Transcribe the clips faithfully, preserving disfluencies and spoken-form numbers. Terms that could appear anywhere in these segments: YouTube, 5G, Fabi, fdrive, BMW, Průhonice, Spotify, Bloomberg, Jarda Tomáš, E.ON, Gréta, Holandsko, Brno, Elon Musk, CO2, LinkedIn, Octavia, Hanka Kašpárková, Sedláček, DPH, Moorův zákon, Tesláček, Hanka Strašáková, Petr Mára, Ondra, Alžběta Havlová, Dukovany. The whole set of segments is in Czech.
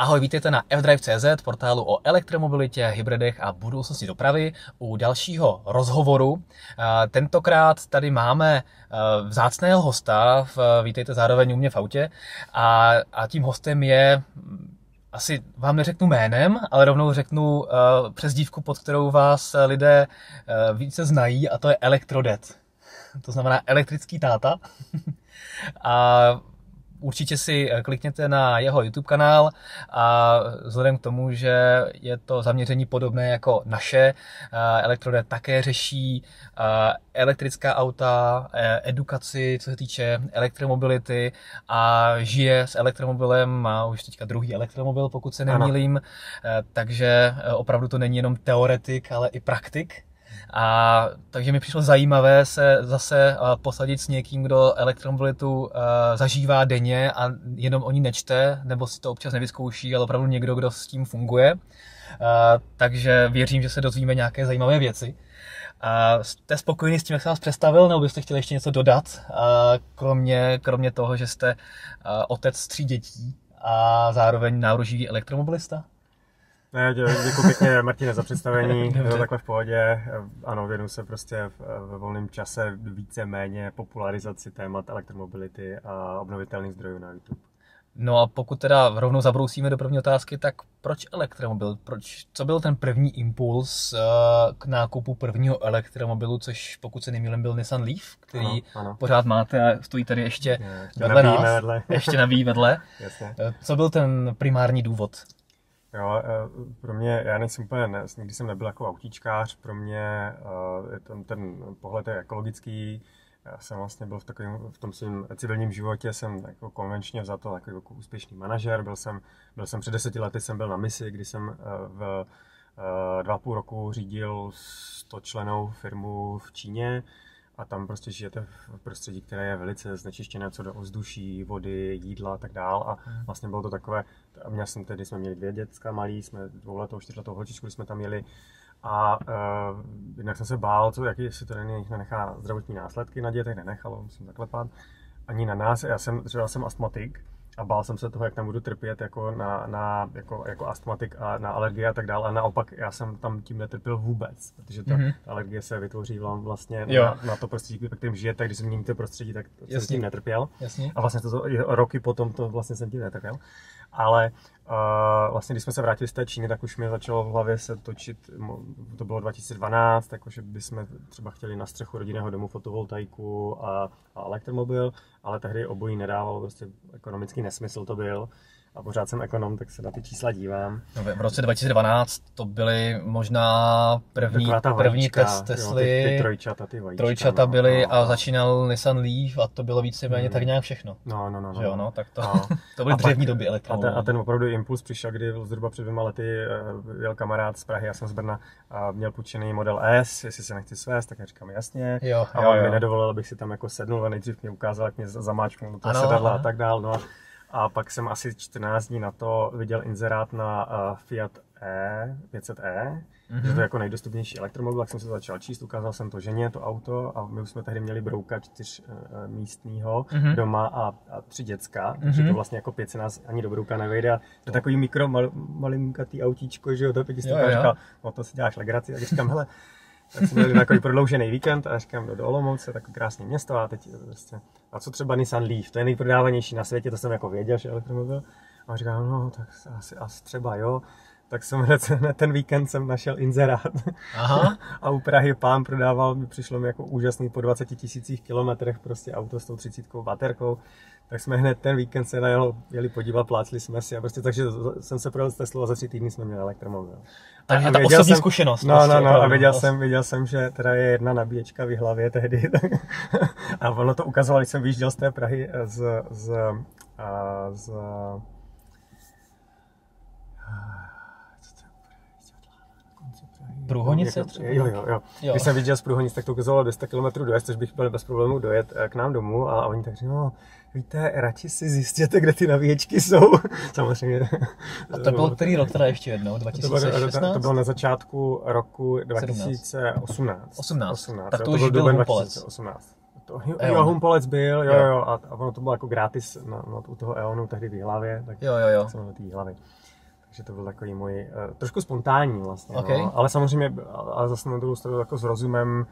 Ahoj, vítejte na fdrive tečka cz, portálu o elektromobilitě, hybridech a budoucnosti dopravy u dalšího rozhovoru. Tentokrát tady máme vzácného hosta, vítejte zároveň u mě v autě a, a tím hostem je, asi vám neřeknu jménem, ale rovnou řeknu přezdívku, pod kterou vás lidé více znají, a to je Electro Dad. To znamená elektrický táta. A určitě si klikněte na jeho YouTube kanál a vzhledem k tomu, že je to zaměření podobné jako naše, Elektro Dad také řeší elektrická auta, edukaci, co se týče elektromobility, a žije s elektromobilem, má už teďka druhý elektromobil, pokud se nemýlím, takže opravdu to není jenom teoretik, ale i praktik. A takže mi přišlo zajímavé se zase posadit s někým, kdo elektromobilitu zažívá denně a jenom o ní nečte, nebo si to občas nevyzkouší, ale opravdu někdo, kdo s tím funguje. Takže věřím, že se dozvíme nějaké zajímavé věci. Jste spokojený s tím, jak jsem vás představil, nebo byste chtěli ještě něco dodat, kromě, kromě toho, že jste otec tří dětí a zároveň nároživý elektromobilista? Ne, děkuji pěkně, Martine, za představení. Dobře. Takhle v pohodě. Ano, věnuju se prostě ve volném čase více méně popularizaci témat elektromobility a obnovitelných zdrojů na YouTube. No a pokud teda rovnou zabrousíme do první otázky, tak proč elektromobil? Proč, co byl ten první impuls k nákupu prvního elektromobilu, což pokud se nemýlím byl Nissan Leaf, který ano, ano. pořád máte a stojí tady ještě ne, vedle nás, vedle. ještě nabíjí vedle. Jasně. Co byl ten primární důvod? Jo, pro mě, já nejsem úplně, ne, nikdy jsem nebyl jako autíčkář, pro mě ten, ten pohled je ekologický. Já jsem vlastně byl v takovém, v tom svém civilním životě, jsem jako konvenčně za to takový jako úspěšný manažer, byl jsem, byl jsem před deseti lety, jsem byl na misi, kdy jsem v dva a půl roku řídil sto členů firmu v Číně. A tam prostě žijete v prostředí, které je velice znečištěné co do ovzduší, vody, jídla a tak dál. A vlastně bylo to takové, a měl jsem tehdy, jsme měli dvě děcka malí, jsme dvouletou, čtyřletou holčičku, když jsme tam jeli. A uh, jinak jsem se bál, co, jaký, jestli to nenechá zdravotní následky na dětech, nenechalo, musím zaklepat. Ani na nás, já jsem, třeba jsem astmatik a bál jsem se toho, jak tam budu trpět jako, na, na, jako, jako astmatik a na alergie a tak dále. A naopak já jsem tam tím netrpěl vůbec, protože ta mm-hmm. alergie se vytvoří vlastně na, na to prostředí, ve kterém žijete, když se měníte prostředí, tak Jasně. jsem tím netrpěl. Jasně. A vlastně to, to, roky potom to vlastně jsem tím netrpěl. Ale uh, vlastně když jsme se vrátili z té Číny, tak už mi začalo v hlavě se točit, to bylo dva tisíce dvanáct, takže bychom třeba chtěli na střechu rodinného domu fotovoltaiku a, a elektromobil, ale tehdy obojí nedávalo, prostě ekonomický nesmysl to byl. A pořád jsem ekonom, tak se na ty čísla dívám. No, v roce dva tisíce dvanáct to byly možná první, první test Tesly, ty, ty trojčata, ty vajíčka, trojčata no, byly no, a začínal Nissan Leaf a to bylo víceméně hmm. tak nějak všechno. No, no, no. no, jo, no tak to, no. to byly dřevní doby elektromobilů. A, a ten opravdu impuls přišel, kdy zhruba před dvěma lety jel kamarád z Prahy, já jsem z Brna, a měl půjčený Model S, jestli se nechci svést, tak já říkám jasně. Jo, a jo, on jo. mi nedovolil, abych si tam jako sednul a nejdřív mě ukázal, jak mě zamáčknul do toho sedadla a tak dál. No. A pak jsem asi čtrnáct dní na to viděl inzerát na uh, Fiat E pět set E, mm-hmm. že to je jako nejdostupnější elektromobil, tak jsem se začal číst, ukázal jsem to ženě, to auto, a my už jsme tehdy měli brouka čtyř uh, místního mm-hmm. doma a, a tři děcka, mm-hmm. takže to vlastně jako pět se nás ani do brouka nevejde. A to je takový mikro, mal, malinkatý autíčko, že jo, to pětistopka, říkal, no to si děláš legraci, tak říkám, hele, tak jsme měli takový prodloužený víkend a říkám, no, do Olomouce, takové krásné město a teď vlastně, a co třeba Nissan Leaf, to je nejprodávanější na světě, to jsem jako věděl, že elektromobil, a říkám, no tak asi, asi třeba jo, tak jsem hned ten víkend jsem našel inzerát. Aha. A u Prahy pán prodával, přišlo mi jako úžasný po dvaceti tisících kilometrech prostě auto s tou třicítkou baterkou, tak jsme hned ten víkend se najel, jeli podívat, plácli jsme si a prostě, takže jsem se projel z Teslu a za tři týdny jsme měli elektromobil. Tak a ta osobní jsem, zkušenost. No, prostě, no, no, a věděl jsem, věděl jsem, že teda je jedna nabíječka v hlavě tehdy. Tak, a ono to ukazoval, když jsem vyjížděl z té Prahy z, z, a, z Průhonice? Jo, jo, jo. Když jsem viděl z Průhonic, tak to ukazovalo deset kilometrů dojezd, což bych byl bez problémů dojet k nám domů. A oni tak říkají, no, víte, radši si zjistěte, kde ty nabíječky jsou. Samozřejmě. A to byl který rok teda ještě jednou? dva tisíce šestnáct? To bylo, to bylo na začátku roku dva tisíce osmnáct. osmnáct. osmnáct. Tak to, to už byl Humpolec. To, jo, E.ON. Humpolec byl, jo, jo, jo, a, a ono to bylo jako gratis na, na, u toho E.ONu tehdy v Jihlavě, tak jo, jo, jo. Jsem v Jihlavě. Takže to byl takový můj, uh, trošku spontánní vlastně, okay. No, ale samozřejmě, ale zase na druhou stranu jako s rozumem,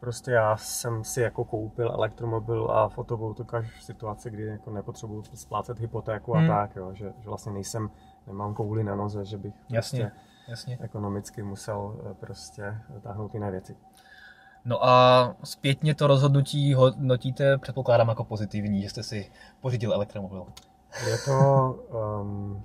prostě já jsem si jako koupil elektromobil a fotovoltaiku až v situaci, kdy jako nepotřebuji splácet hypotéku a hmm. tak, jo, že, že vlastně nejsem, nemám kouli na noze, že bych jasně, prostě jasně. ekonomicky musel prostě táhnout jiné věci. No a zpětně to rozhodnutí hodnotíte, předpokládám, jako pozitivní, že jste si pořídil elektromobil. Je to, um,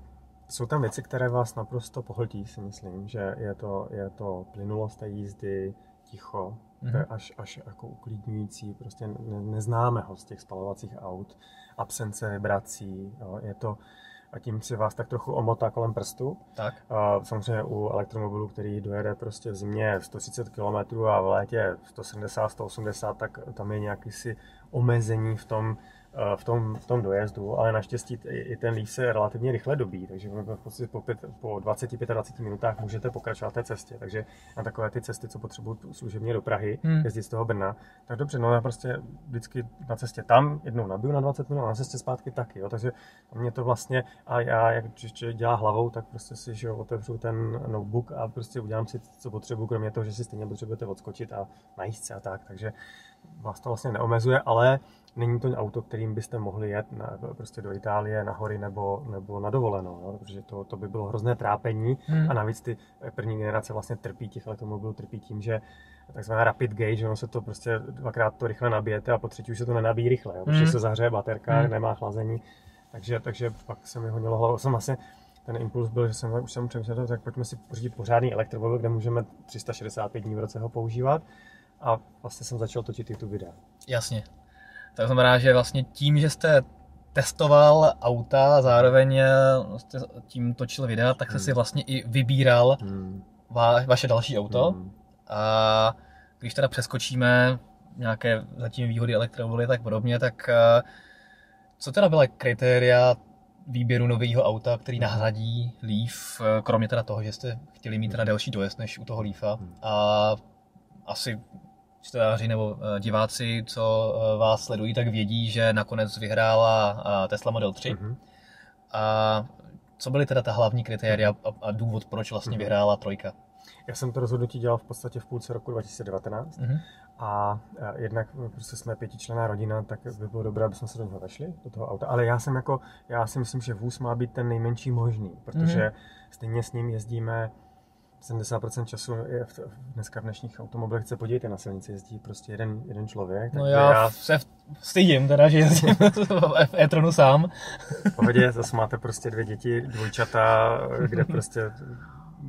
jsou tam věci, které vás naprosto pohltí, si myslím, že je to, je to plynulost té jízdy, ticho, mm-hmm. to je až, až jako uklidňující, prostě ne, neznáme ho z těch spalovacích aut, absence vibrací, jo, je to, a tím si vás tak trochu omotá kolem prstu. Tak. A samozřejmě u elektromobilu, který dojede prostě v zimě sto třicet kilometrů a v létě sto sedmdesát, sto osmdesát, tak tam je nějaký si omezení v tom, v tom, v tom dojezdu, ale naštěstí i ten Leaf se relativně rychle dobí, takže v podstatě po, po dvaceti až dvaceti pěti minutách můžete pokračovat té cestě, takže na takové ty cesty, co potřebuji služebně do Prahy, hmm. jezdit z toho Brna, tak dobře, no já prostě vždycky na cestě tam jednou nabiju na dvacet minut a na cestě zpátky taky, jo, takže mě to vlastně, a já jak dělá hlavou, tak prostě si že otevřu ten notebook a prostě udělám si, co potřebuji, kromě toho, že si stejně potřebujete odskočit a najíst se a tak, takže vás to vlastně neomezuje, ale není to auto, kterým byste mohli jet na, prostě do Itálie, na hory nebo, nebo na dovolenou, jo? Protože to, to by bylo hrozné trápení hmm. a navíc ty první generace vlastně trpí těch elektromobilů, trpí tím, že takzvaná rapid gauge, že ono se to prostě dvakrát to rychle nabijete a po třetí už se to nenabíjí rychle, jo? Protože hmm. se zahřeje baterka, hmm. nemá chlazení, takže, takže pak se mi honilo hlavu. Jsem vlastně, ten impuls byl, že jsem už jsem přemýšlel, tak pojďme si pořídit pořádný elektromobil, kde můžeme tři sta šedesát pět dní v roce ho používat a vlastně jsem začal točit YouTube videa. Jasně. To znamená, že vlastně tím, že jste testoval auta, zároveň jste tím točil videa, tak jste si vlastně i vybíral hmm. va- vaše další auto. Hmm. A když teda přeskočíme nějaké zatím výhody elektromobilů a tak podobně, tak co teda byla kritéria výběru nového auta, který nahradí Leaf, kromě teda toho, že jste chtěli mít teda delší dojezd než u toho Leafa? A asi čtenáři nebo diváci, co vás sledují, tak vědí, že nakonec vyhrála Tesla Model tři. Mm-hmm. A co byly teda ta hlavní kritéria a důvod, proč vlastně vyhrála trojka? Já jsem to rozhodnutí dělal v podstatě v půlce roku dva tisíce devatenáct. Mm-hmm. A jednak prostě jsme pětičlenná rodina, tak by bylo dobré, abychom se do toho vešli, do toho auta. Ale já jsem jako, já si myslím, že vůz má být ten nejmenší možný, protože mm-hmm. stejně s ním jezdíme sedmdesát procent času je v, dneska v dnešních automobilech, se podívejte na silnici, jezdí prostě jeden, jeden člověk. No já, já se stydím teda, že jezdím v e-tronu sám. V pohodě, zase máte prostě dvě děti, dvojčata, kde prostě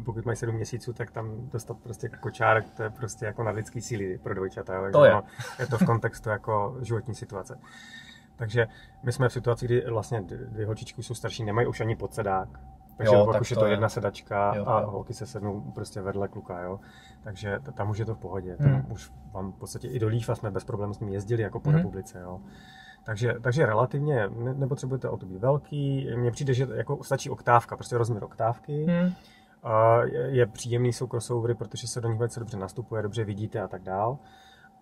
pokud mají sedm měsíců, tak tam dostat prostě kočárek, to je prostě jako na lidský síly pro dvojčata. To je. No, je to v kontextu jako životní situace. Takže my jsme v situaci, kdy vlastně dvě holčičky jsou starší, nemají už ani podsedák. Takže jo, pak už je to jedna sedačka jo, a holky se sednou prostě vedle kluka, jo. Takže tam už je to v pohodě. Hmm. Tam už vám v podstatě i do Leafa jsme bez problémů s ním jezdili jako po hmm. republice, jo. Takže, takže relativně ne, nepotřebujete auto být velký. Mně přijde, že jako stačí oktávka, prostě rozměr oktávky. Hmm. A je, je příjemný, jsou crossovery, protože se do nich velice dobře nastupuje, dobře vidíte a tak dál.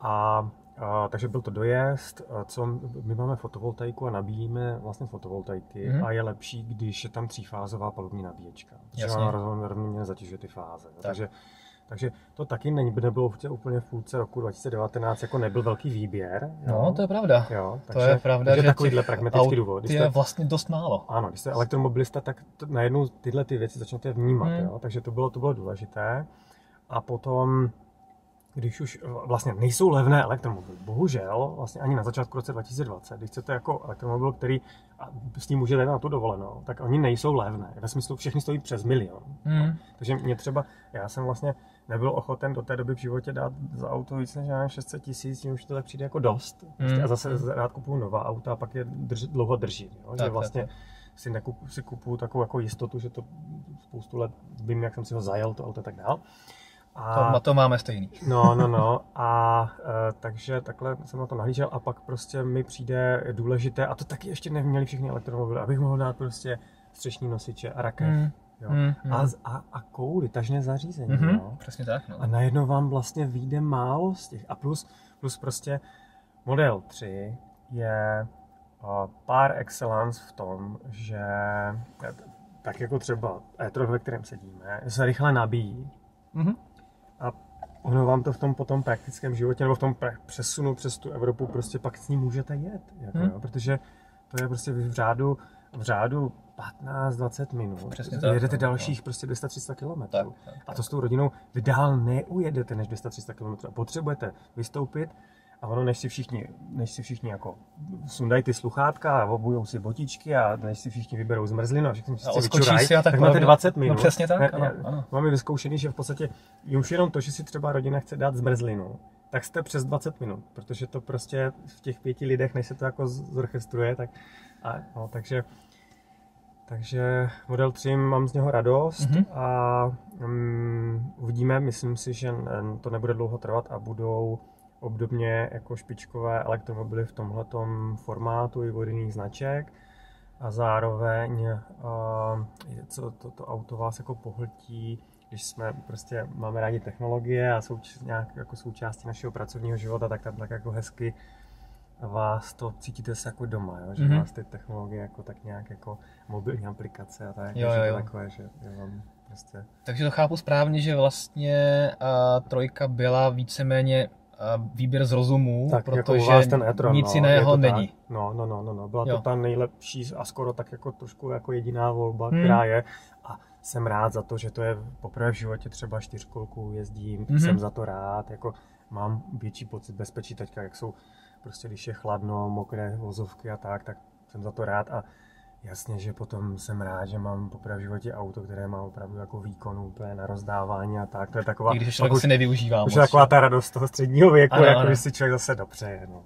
A Uh, takže byl to dojezd, uh, co my máme fotovoltaiku a nabíjíme vlastně fotovoltaiky hmm. a je lepší, když je tam třífázová palubní nabíječka, protože ona rovnoměrně zatěžuje ty fáze. Tak. Takže, takže to taky není, nebylo úplně v půlce roku dva tisíce devatenáct, jako nebyl velký výběr. No, no to je pravda. Jo, takže, to je pravda, takže že takovýhle pragmatický důvod. Když je jste, vlastně dost málo. Ano, když jste elektromobilista, tak to, najednou tyhle ty věci začnete vnímat, hmm. jo? Takže to bylo, to bylo důležité. A potom když už vlastně nejsou levné elektromobily. Bohužel, vlastně ani na začátku roce dva tisíce dvacet, když chcete jako elektromobil, který s tím můžete na tu dovolenou, tak oni nejsou levné. Ve smyslu, všechny stojí přes milion. Hmm. No. Takže mě třeba, já jsem vlastně nebyl ochoten do té doby v životě dát za auto víc než já šest set tisíc, tím už to tak přijde jako dost. Hmm. A zase rád kupuju nová auta a pak je drž, dlouho držím. Jo? Tak, že vlastně tak, tak. si, nekup, si kupuju takovou jako jistotu, že to spoustu let vím, jak jsem si ho zajel, to auto a tak dál. A to, to máme stejný. No, no, no. A e, takže takhle jsem na to nahlížel a pak prostě mi přijde důležité, a to taky ještě neměli všechny elektromobily, abych mohl dát prostě střešní nosiče a rakev. Mm, jo. Mm, a, a, a kouli, tažné zařízení. Mm, jo. Přesně tak. No. A najednou vám vlastně vyjde málo z těch. A plus, plus prostě Model tři je par excellence v tom, že tak jako třeba E-tron, ve kterém sedíme, se rychle nabíjí. Mm-hmm. A ono vám to v tom potom praktickém životě, nebo v tom přesunu přes tu Evropu, prostě pak s ní můžete jet. Jako, mm. jo, protože to je prostě v řádu, v řádu patnáct dvacet minut. Přesně jedete tak, dalších no. prostě dvě stě třicet kilometrů. A to s tou rodinou vy dál neujedete než dvě stě třicet kilometrů. Potřebujete vystoupit a ono, než si všichni, než si všichni jako sundají ty sluchátka a obujou si botičky a než si všichni vyberou zmrzlinu a všichni si vyčurají, tak, tak máte dvacet minut. No přesně tak, ano, ano. Máme vyzkoušený, že v podstatě už jenom to, že si třeba rodina chce dát zmrzlinu, tak jste přes dvacet minut, protože to prostě v těch pěti lidech, než se to jako zorchestruje, tak a, no, takže, takže Model tři, mám z něho radost mm-hmm. a um, uvidíme, myslím si, že to nebude dlouho trvat a budou obdobně jako špičkové elektromobily v tomhletom formátu i od jiných značek a zároveň uh, to, to auto vás jako pohltí, když jsme prostě máme rádi technologie a jsou nějak jako součástí našeho pracovního života, tak tam tak jako hezky vás to cítíte se jako doma, jo? Že mm-hmm. vás ty technologie jako tak nějak jako mobilní aplikace a tak, jo, jo. takové, že vám prostě... Takže to chápu správně, že vlastně uh, trojka byla víceméně výběr z rozumu, tak, protože jako E-tron, nic jiného no, není. Tak, no, no, no, no, byla jo. to ta nejlepší a skoro tak jako trošku jako jediná volba, hmm. která je. A jsem rád za to, že to je poprvé v životě třeba čtyřkolku jezdím, mm-hmm. jsem za to rád, jako mám větší pocit bezpečí teďka, jak jsou prostě, když je chladno, mokré vozovky a tak, tak jsem za to rád a jasně, že potom jsem rád, že mám poprvé v životě auto, které má opravdu jako výkon úplně na rozdávání a tak. To je taková, i když člověk si nevyužívá moc. To je taková ta radost toho středního věku, ano, jako ano. Když si člověk zase dopřeje. No.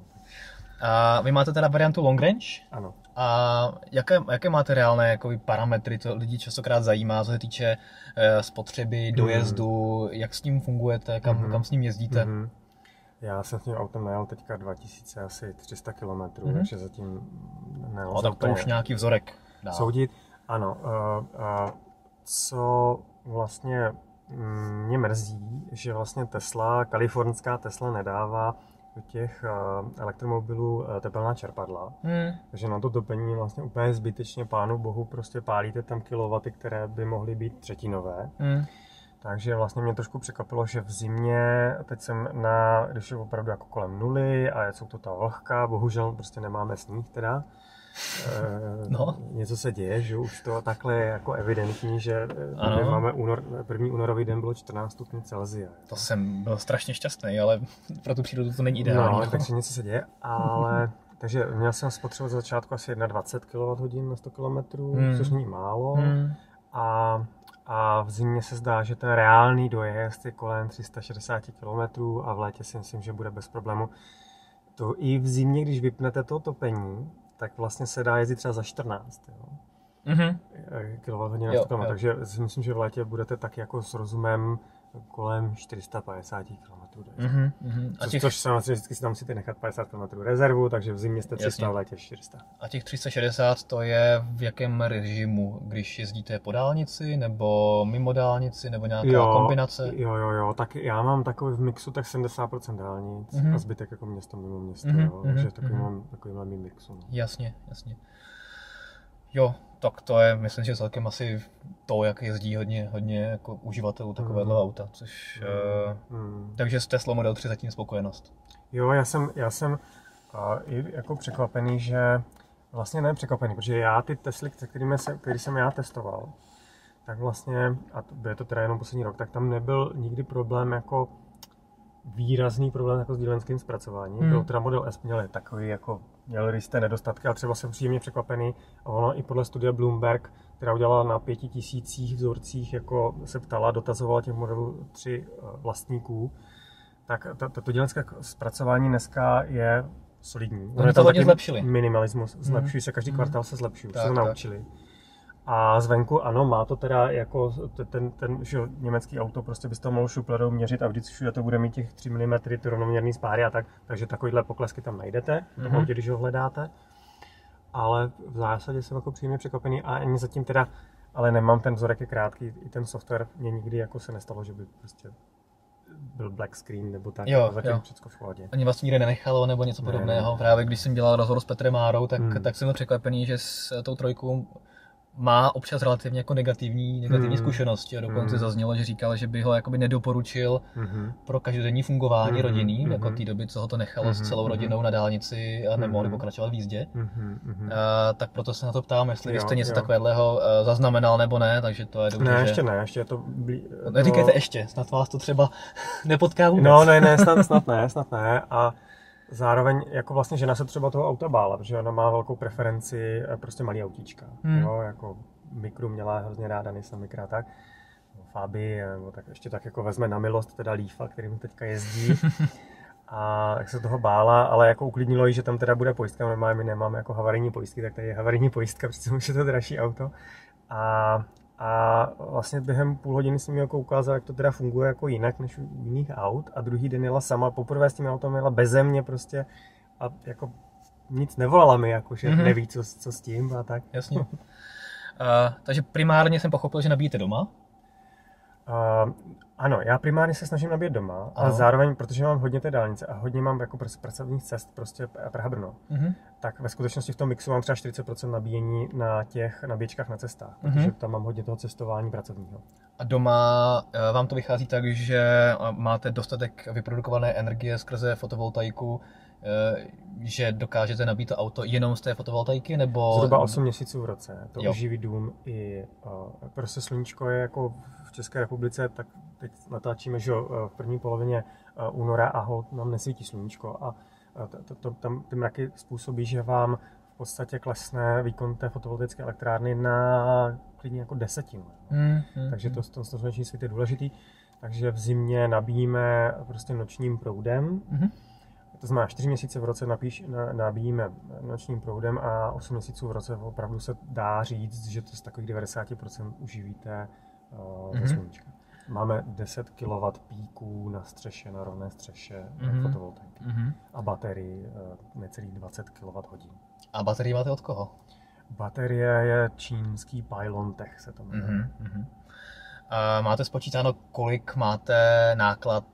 A vy máte teda variantu long range? Ano. A jaké, jaké máte reálné jako parametry, to lidi častokrát zajímá, co se týče eh, spotřeby, dojezdu, mm. jak s ním fungujete, kam, mm. kam s ním jezdíte? Mm. Já jsem s tím autem najel teďka dva tisíce tři sta kilometrů, mm-hmm. takže zatím nejel. A tak to už nějaký vzorek dá. Soudit, ano. Co vlastně mě mrzí, že vlastně Tesla, kalifornská Tesla nedává do těch elektromobilů tepelná čerpadla, mm. takže na to topení vlastně úplně zbytečně, pánu bohu, prostě pálíte tam kilowaty, které by mohly být třetinové. Mm. Takže vlastně mě trošku překvapilo, že v zimě, teď jsem na, když je opravdu jako kolem nuly a jsou to ta vlhká, bohužel prostě nemáme sníh teda. E, no. Něco se děje, že už to takhle je jako evidentní, že máme únor, první únorový den bylo čtrnáct stupňů Celsia. To jsem byl strašně šťastný, ale pro tu přírodu to není ideální. No, takže něco se děje, ale... Takže měl jsem spotřebu za začátku asi dvacet jedna kilowatthodin na sto kilometrů, hmm. což není málo. Hmm. A A v zimě se zdá, že ten reálný dojezd je kolem tři sta šedesát kilometrů a v létě si myslím, že bude bez problému. To i v zimě, když vypnete to topení, tak vlastně se dá jezdit třeba za čtrnáct mm-hmm. kilowatthodin na sto kilometrů. Takže si myslím, že v létě budete tak jako s rozumem kolem čtyři sta padesát kilometrů dojezd. Mm-hmm. Co, těch... Což samozřejmě vždycky si tam musíte nechat padesát kilometrů rezervu, takže v zimě jste tři sta, jasně. v létě čtyři sta. A těch tři sta šedesát to je v jakém režimu? Když jezdíte po dálnici, nebo mimo dálnici, nebo nějaká jo, kombinace? Jo, jo, jo, tak já mám takový v mixu tak sedmdesát procent dálnic mm-hmm. a zbytek jako město mimo město, mm-hmm. jo, takže mm-hmm. takový, mám, takový mám mixu. No. Jasně, jasně. Jo, tak to je, myslím, že celkem asi to, jak jezdí hodně, hodně jako uživatelů takovéhle mm. auta, což... Mm. Uh, mm. Takže s Tesla Model tři zatím spokojenost. Jo, já jsem, já jsem uh, i jako překvapený, že... Vlastně ne překvapený, protože já ty Tesly, kterými se, který jsem já testoval, tak vlastně, a to, je to teda jenom poslední rok, tak tam nebyl nikdy problém jako... výrazný problém jako s dílenským zpracováním. Hmm. Byl teda Model S, měl takový jako, měl jisté nedostatky, a třeba jsem příjemně překvapený. A ono i podle studie Bloomberg, která udělala na pěti tisících vzorcích, jako se ptala, dotazovala těch modelů tři vlastníků, tak to dílenské zpracování dneska je solidní. Oni to hodně zlepšili. Minimalismus, zlepšují se, každý kvartál se zlepšují, se naučili. A zvenku ano, má to teda jako ten, ten že německý auto, prostě byste to mohl šupladou měřit a vždycky všude to bude mít těch tři milimetrů, ty rovnoměrný spáry a tak, takže takovýhle poklesky tam najdete, mm-hmm. toho, když ho hledáte. Ale v zásadě jsem jako příjemně překvapený a ani zatím teda, ale nemám, ten vzorek je krátký, i ten software mě nikdy jako se nestalo, že by prostě byl black screen nebo tak, jo, zatím jo. Všechno v pohodě. Ani vás nikde nenechalo nebo něco podobného. Ne. Právě když jsem dělal rozhovor s Petrem Márou, tak, hmm. tak jsem byl překvapený, že s tou trojkou má občas relativně jako negativní, negativní hmm. zkušenosti. A dokonce hmm. zaznělo, že říkal, že by ho jakoby nedoporučil hmm. pro každodenní fungování hmm. rodinný, hmm. jako té doby, co ho to nechalo hmm. s celou rodinou na dálnici a nemohli hmm. pokračovat v jízdě. Hmm. A, tak proto se na to ptám, jestli jo, jste něco jo. takového zaznamenal nebo ne, takže to je dobře. Ne, že... ještě ne, ještě je to... Blí... No, neříkejte ještě, snad vás to třeba nepotká vůbec. No, ne, ne, snad, snad ne, snad ne. A... Zároveň jako vlastně žena se třeba toho auta bála, protože ona má velkou preferenci prostě malý autíčka, hmm. jo, jako Mikru měla hrozně ráda, Nissan Mikra tak, Fabi, nebo tak ještě tak jako vezme na milost teda Leafa, který mu teďka jezdí a jak se toho bála, ale jako uklidnilo jí, že tam teda bude pojistka, my máme, my nemáme jako havarijní pojistky, tak tady je havarijní pojistka, protože už je to dražší auto a, a vlastně během půl hodiny jsem mi jako ukázal, jak to teda funguje jako jinak než u jiných aut a druhý den jela sama, poprvé s tím autem jela beze mě prostě a jako nic nevolala mi, jako, že mm-hmm. neví, co, co s tím a tak. Jasně. uh, takže primárně jsem pochopil, že nabíjíte doma? Uh, ano, já primárně se snažím nabíjet doma, ale zároveň, protože mám hodně té dálnice a hodně mám jako pracovních cest, prostě Praha Brno, mm-hmm. tak ve skutečnosti v tom mixu mám třeba čtyřicet procent nabíjení na těch nabíječkách na cestách, mm-hmm. protože tam mám hodně toho cestování pracovního. A doma vám to vychází tak, že máte dostatek vyprodukované energie skrze fotovoltaiku, že dokážete nabít to auto jenom z té fotovoltaiky, nebo... Zhruba osm měsíců v roce, to jo. uživí dům i... Prostě sluníčko je jako v České republice, tak teď natáčíme, že v první polovině února a holt nám nesvítí sluníčko a to, to, to, tam ty mraky způsobí, že vám v podstatě klesne výkon té fotovoltaické elektrárny na klidně jako desetinu. Mm, mm, takže to, to, to sluneční svět je důležitý, takže v zimě nabíjíme prostě nočním proudem, mm-hmm. To znamená, čtyři měsíce v roce napíš, nabíjíme nočním proudem a osm měsíců v roce opravdu se dá říct, že to z takových devadesát procent uživíte uh, mm-hmm. ze sluníčka. Máme deset kilowattů píků na střeše, na rovné střeše mm-hmm. fotovoltaiky mm-hmm. a baterii uh, necelých dvacet kilowatthodin. A baterii máte od koho? Baterie je čínský Pylon Tech se to jmenuje. Mm-hmm. A máte spočítáno, kolik máte náklad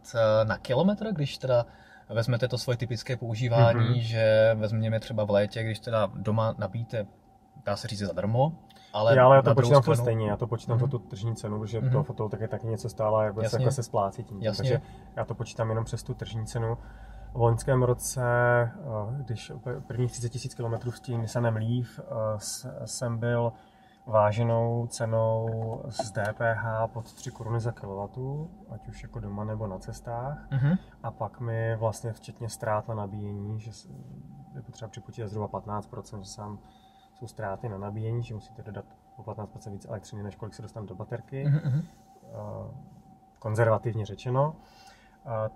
na kilometr, když teda vezmete to svoje typické používání, mm-hmm. že vezměme třeba v létě, když teda doma nabíjíte, dá se říct zadarmo, ale, já, ale já to počítám stranu... to stejně, já to počítám mm-hmm. to tu tržní cenu, protože mm-hmm. to fotovoltaika je taky něco stála, jako se, jako se splácí tím, Jasně. takže já to počítám jenom přes tu tržní cenu. V loňském roce, když prvních třicet tisíc kilometrů s tím Nissanem Leaf jsem byl váženou cenou z D P H pod tři koruny za kilowattu, ať už jako doma nebo na cestách. Mm-hmm. A pak mi vlastně včetně ztrát na nabíjení, že je potřeba připočítat zhruba patnáct procent, že sám jsou ztráty na nabíjení, že musíte dodat o patnáct procent víc elektřiny, než kolik se dostane do baterky, mm-hmm. konzervativně řečeno.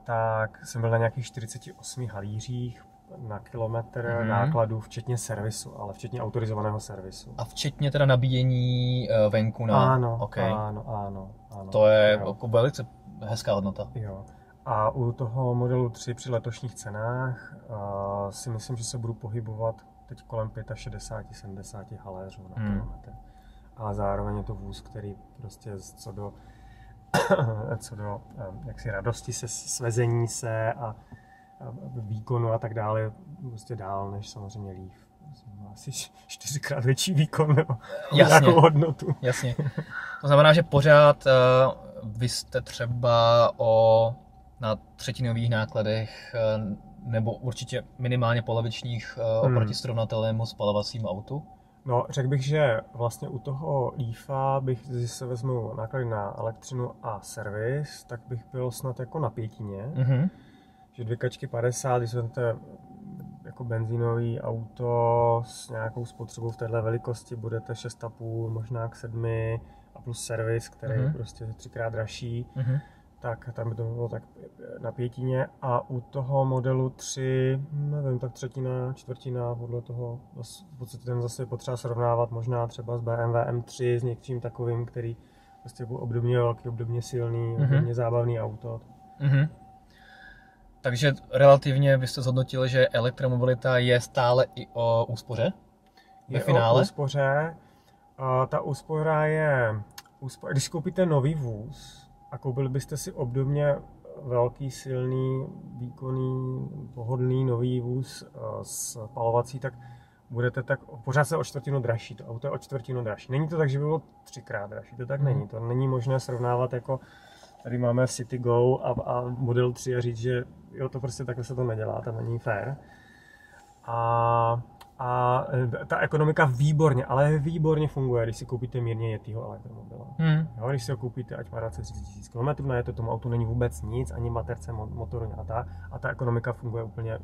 Tak jsem byl na nějakých čtyřicet osmi halířích na kilometr mm-hmm. nákladů, včetně servisu, ale včetně autorizovaného servisu. A včetně teda nabíjení venku na... Ano, okay. ano, ano, ano. To je jako velice hezká hodnota. Jo. A u toho modelu tři při letošních cenách uh, si myslím, že se budu pohybovat teď kolem šedesát pět až sedmdesát haléřů na mm. kilometr. A zároveň je to vůz, který prostě co do... co do jaksi radosti se svezení se a výkonu a tak dále, prostě dál než samozřejmě Leaf. Asi čtyřikrát větší výkon nebo nějakou hodnotu. Jasně. To znamená, že pořád uh, vy jste třeba o na třetinových nákladech uh, nebo určitě minimálně polovičních uh, hmm. oproti srovnatelnému spalovacímu autu? No, řekl bych, že vlastně u toho Leafa bych, když se vezmu náklady na elektřinu a servis, tak bych byl snad jako na pětině. Mm-hmm. Že dvě kačky padesát, když jsem to jako benzínové auto s nějakou spotřebou v této velikosti, budete šest a půl, možná k sedmi a plus servis, který mm-hmm. je prostě třikrát dražší, mm-hmm. tak tam by to bylo tak na pětině. A u toho modelu tři, nevím, tak třetina, čtvrtina, podle toho, v podstatě ten zase potřeba srovnávat možná třeba s B M W M tři, s někčím takovým, který prostě byl obdobně velký, obdobně silný, mm-hmm. obdobně zábavný auto. Mm-hmm. Takže relativně byste zhodnotil, že elektromobilita je stále i o úspoře? Ve je finále? O úspoře. A ta úspora je, úspora, když koupíte nový vůz a koupili byste si obdobně velký, silný, výkonný, pohodlný nový vůz s palovací, tak budete tak pořád se o čtvrtinu dražší, to auto je o čtvrtinu dražší. Není to tak, že by bylo třikrát dražší, to tak hmm. není. To není možné srovnávat jako tady máme CityGo a, a Model tři a říct, že jo, to prostě takhle se to nedělá, to není fér. A, a ta ekonomika výborně, ale výborně funguje, když si koupíte mírně jetýho elektromobila. Hmm. Jo, když si ho koupíte, ať má třicet tisíc kilometrů, na jeto tomu autu není vůbec nic, ani baterce, motoru a ta, a ta ekonomika funguje úplně,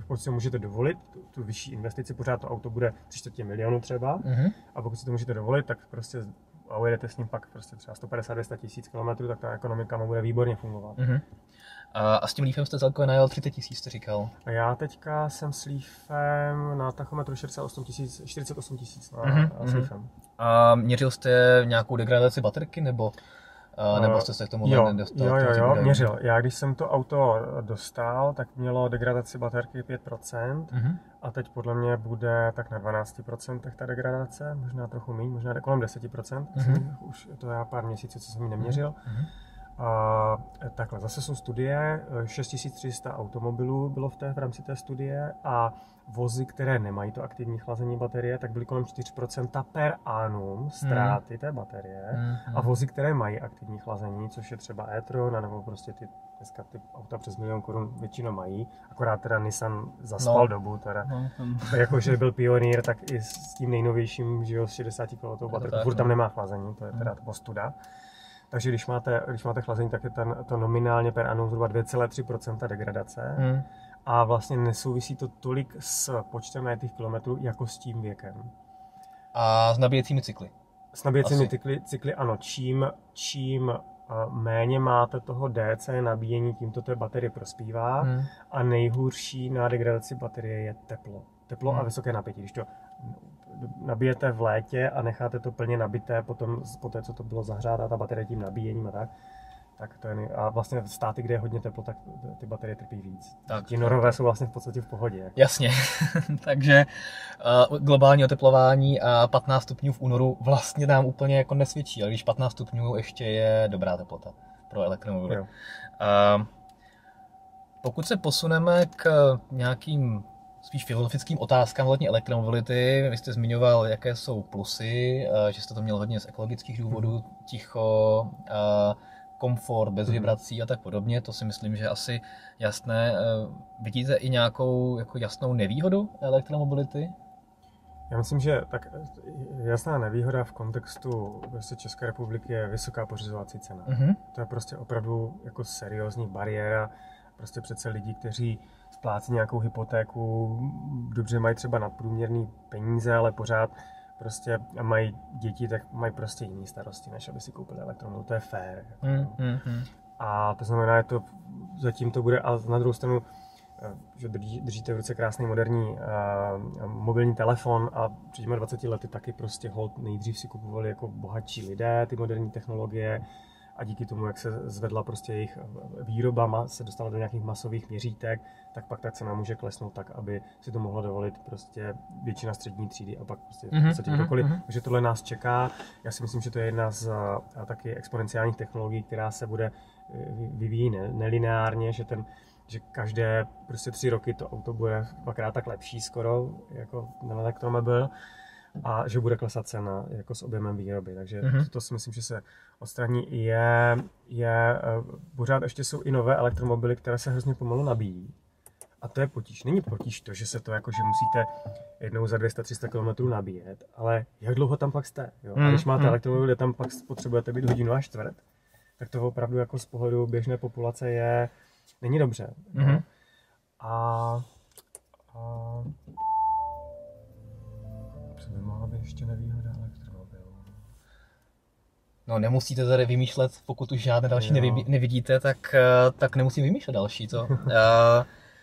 pokud si můžete dovolit tu, tu vyšší investici, pořád to auto bude tři čtvrtě milionu třeba, hmm. a pokud si to můžete dovolit, tak prostě a ujedete s ním pak prostě třeba sto padesát až dvě stě tisíc kilometrů, tak ta ekonomika mu bude výborně fungovat. Mm-hmm. A, a s tím Leafem jste celkově najel třicet tisíc, jste říkal? A já teďka jsem s Leafem na tachometru čtyřicet osm tisíc na, mm-hmm. a s Leafem. A měřil jste nějakou degradaci baterky, nebo, a, nebo jste se k tomu uh, nedostal? Jo, jo, jo, měřil. Já když jsem to auto dostal, tak mělo degradaci baterky pět procent, mm-hmm. a teď podle mě bude tak na dvanáct procent ta degradace, možná trochu méně, možná kolem deset procent, mm-hmm. už to já pár měsíců, co jsem ji neměřil. Mm-hmm. A takhle, zase jsou studie, šest tisíc tři sta automobilů bylo v, té, v rámci té studie a vozy, které nemají to aktivní chlazení baterie, tak byly kolem čtyři procenta per annum ztráty mm-hmm. té baterie, mm-hmm. a vozy, které mají aktivní chlazení, což je třeba E-tron, nebo prostě ty, dneska ty auta přes milion korun většinou mají, akorát teda Nissan zaspal no. dobu, teda, no, jakože byl pionýr, tak i s tím nejnovějším, že jo, s šedesáti kilowattů baterkou, furt tam nemá chlazení, to je teda mm-hmm. postuda. Takže když máte, když máte chlazení, tak je ten, to nominálně per annum zhruba dvě celé tři procenta degradace. Hmm. A vlastně nesouvisí to tolik s počtem najetých kilometrů, jako s tím věkem. A s nabíjecími cykly? S nabíjecími cykly, cykly ano. Čím, čím méně máte toho D C nabíjení, tím to té baterie prospívá. Hmm. A nejhorší na degradaci baterie je teplo. Teplo hmm. a vysoké napětí. Když to nabijete v létě a necháte to plně nabité potom, po té, co to bylo zahřátá ta baterie tím nabíjením a tak, tak to je, a vlastně v státy, kde je hodně teplo, tak ty baterie trpí víc. Tak. Ti norové jsou vlastně v podstatě v pohodě. Jasně, takže uh, globální oteplování a patnáct stupňů v únoru vlastně nám úplně jako nesvědčí, ale když patnáct stupňů ještě je dobrá teplota pro elektromobily. Uh, pokud se posuneme k nějakým spíš filozofickým otázkám hledně elektromobility. Vy jste zmiňoval, jaké jsou plusy, že jste to měl hodně z ekologických důvodů, ticho, komfort, bez vibrací a tak podobně. To si myslím, že asi jasné. Vidíte i nějakou jako jasnou nevýhodu elektromobility? Já myslím, že tak jasná nevýhoda v kontextu České republiky je vysoká pořizovací cena. Mm-hmm. To je prostě opravdu jako seriózní bariéra. Prostě přece lidi, kteří splácí nějakou hypotéku, dobře mají třeba nadprůměrný peníze, ale pořád prostě mají děti, tak mají prostě jiné starosti, než aby si koupili elektromobil. To je fér. Mm, mm, mm. A to znamená, že to, zatím to bude, ale na druhou stranu, že držíte v ruce krásný moderní uh, mobilní telefon a před těmi dvaceti lety taky prostě hold nejdřív si kupovali jako bohatší lidé ty moderní technologie. A díky tomu, jak se zvedla prostě jejich výroba, se dostala do nějakých masových měřítek, tak pak ta cena může klesnout tak, aby si to mohla dovolit prostě většina střední třídy a pak prostě v podstatě kdokoliv. Takže tohle nás čeká. Já si myslím, že to je jedna z taky exponenciálních technologií, která se bude vyvíjí nelineárně, že ten, že každé prostě tři roky to auto bude dvakrát tak lepší skoro, jako ten elektromobil. A že bude klesat cena jako s objemem výroby, takže mm-hmm. to, to si myslím, že se odstraní. Je, je, pořád ještě jsou i nové elektromobily, které se hrozně pomalu nabíjí. A to je potíž. Není potíž to, že se to jako, že musíte jednou za dvě stě až tři sta kilometrů nabíjet, ale jak dlouho tam pak jste? Jo? A když máte mm-hmm. elektromobil, kde tam pak potřebujete být hodinu a čtvrt, tak to opravdu jako z pohledu běžné populace je, není dobře. Mm-hmm. No? A, a... by mohla být ještě nevýhoda elektromobilů. No nemusíte tady vymýšlet, pokud už žádné další nevy, nevidíte, tak, tak nemusím vymýšlet další. To.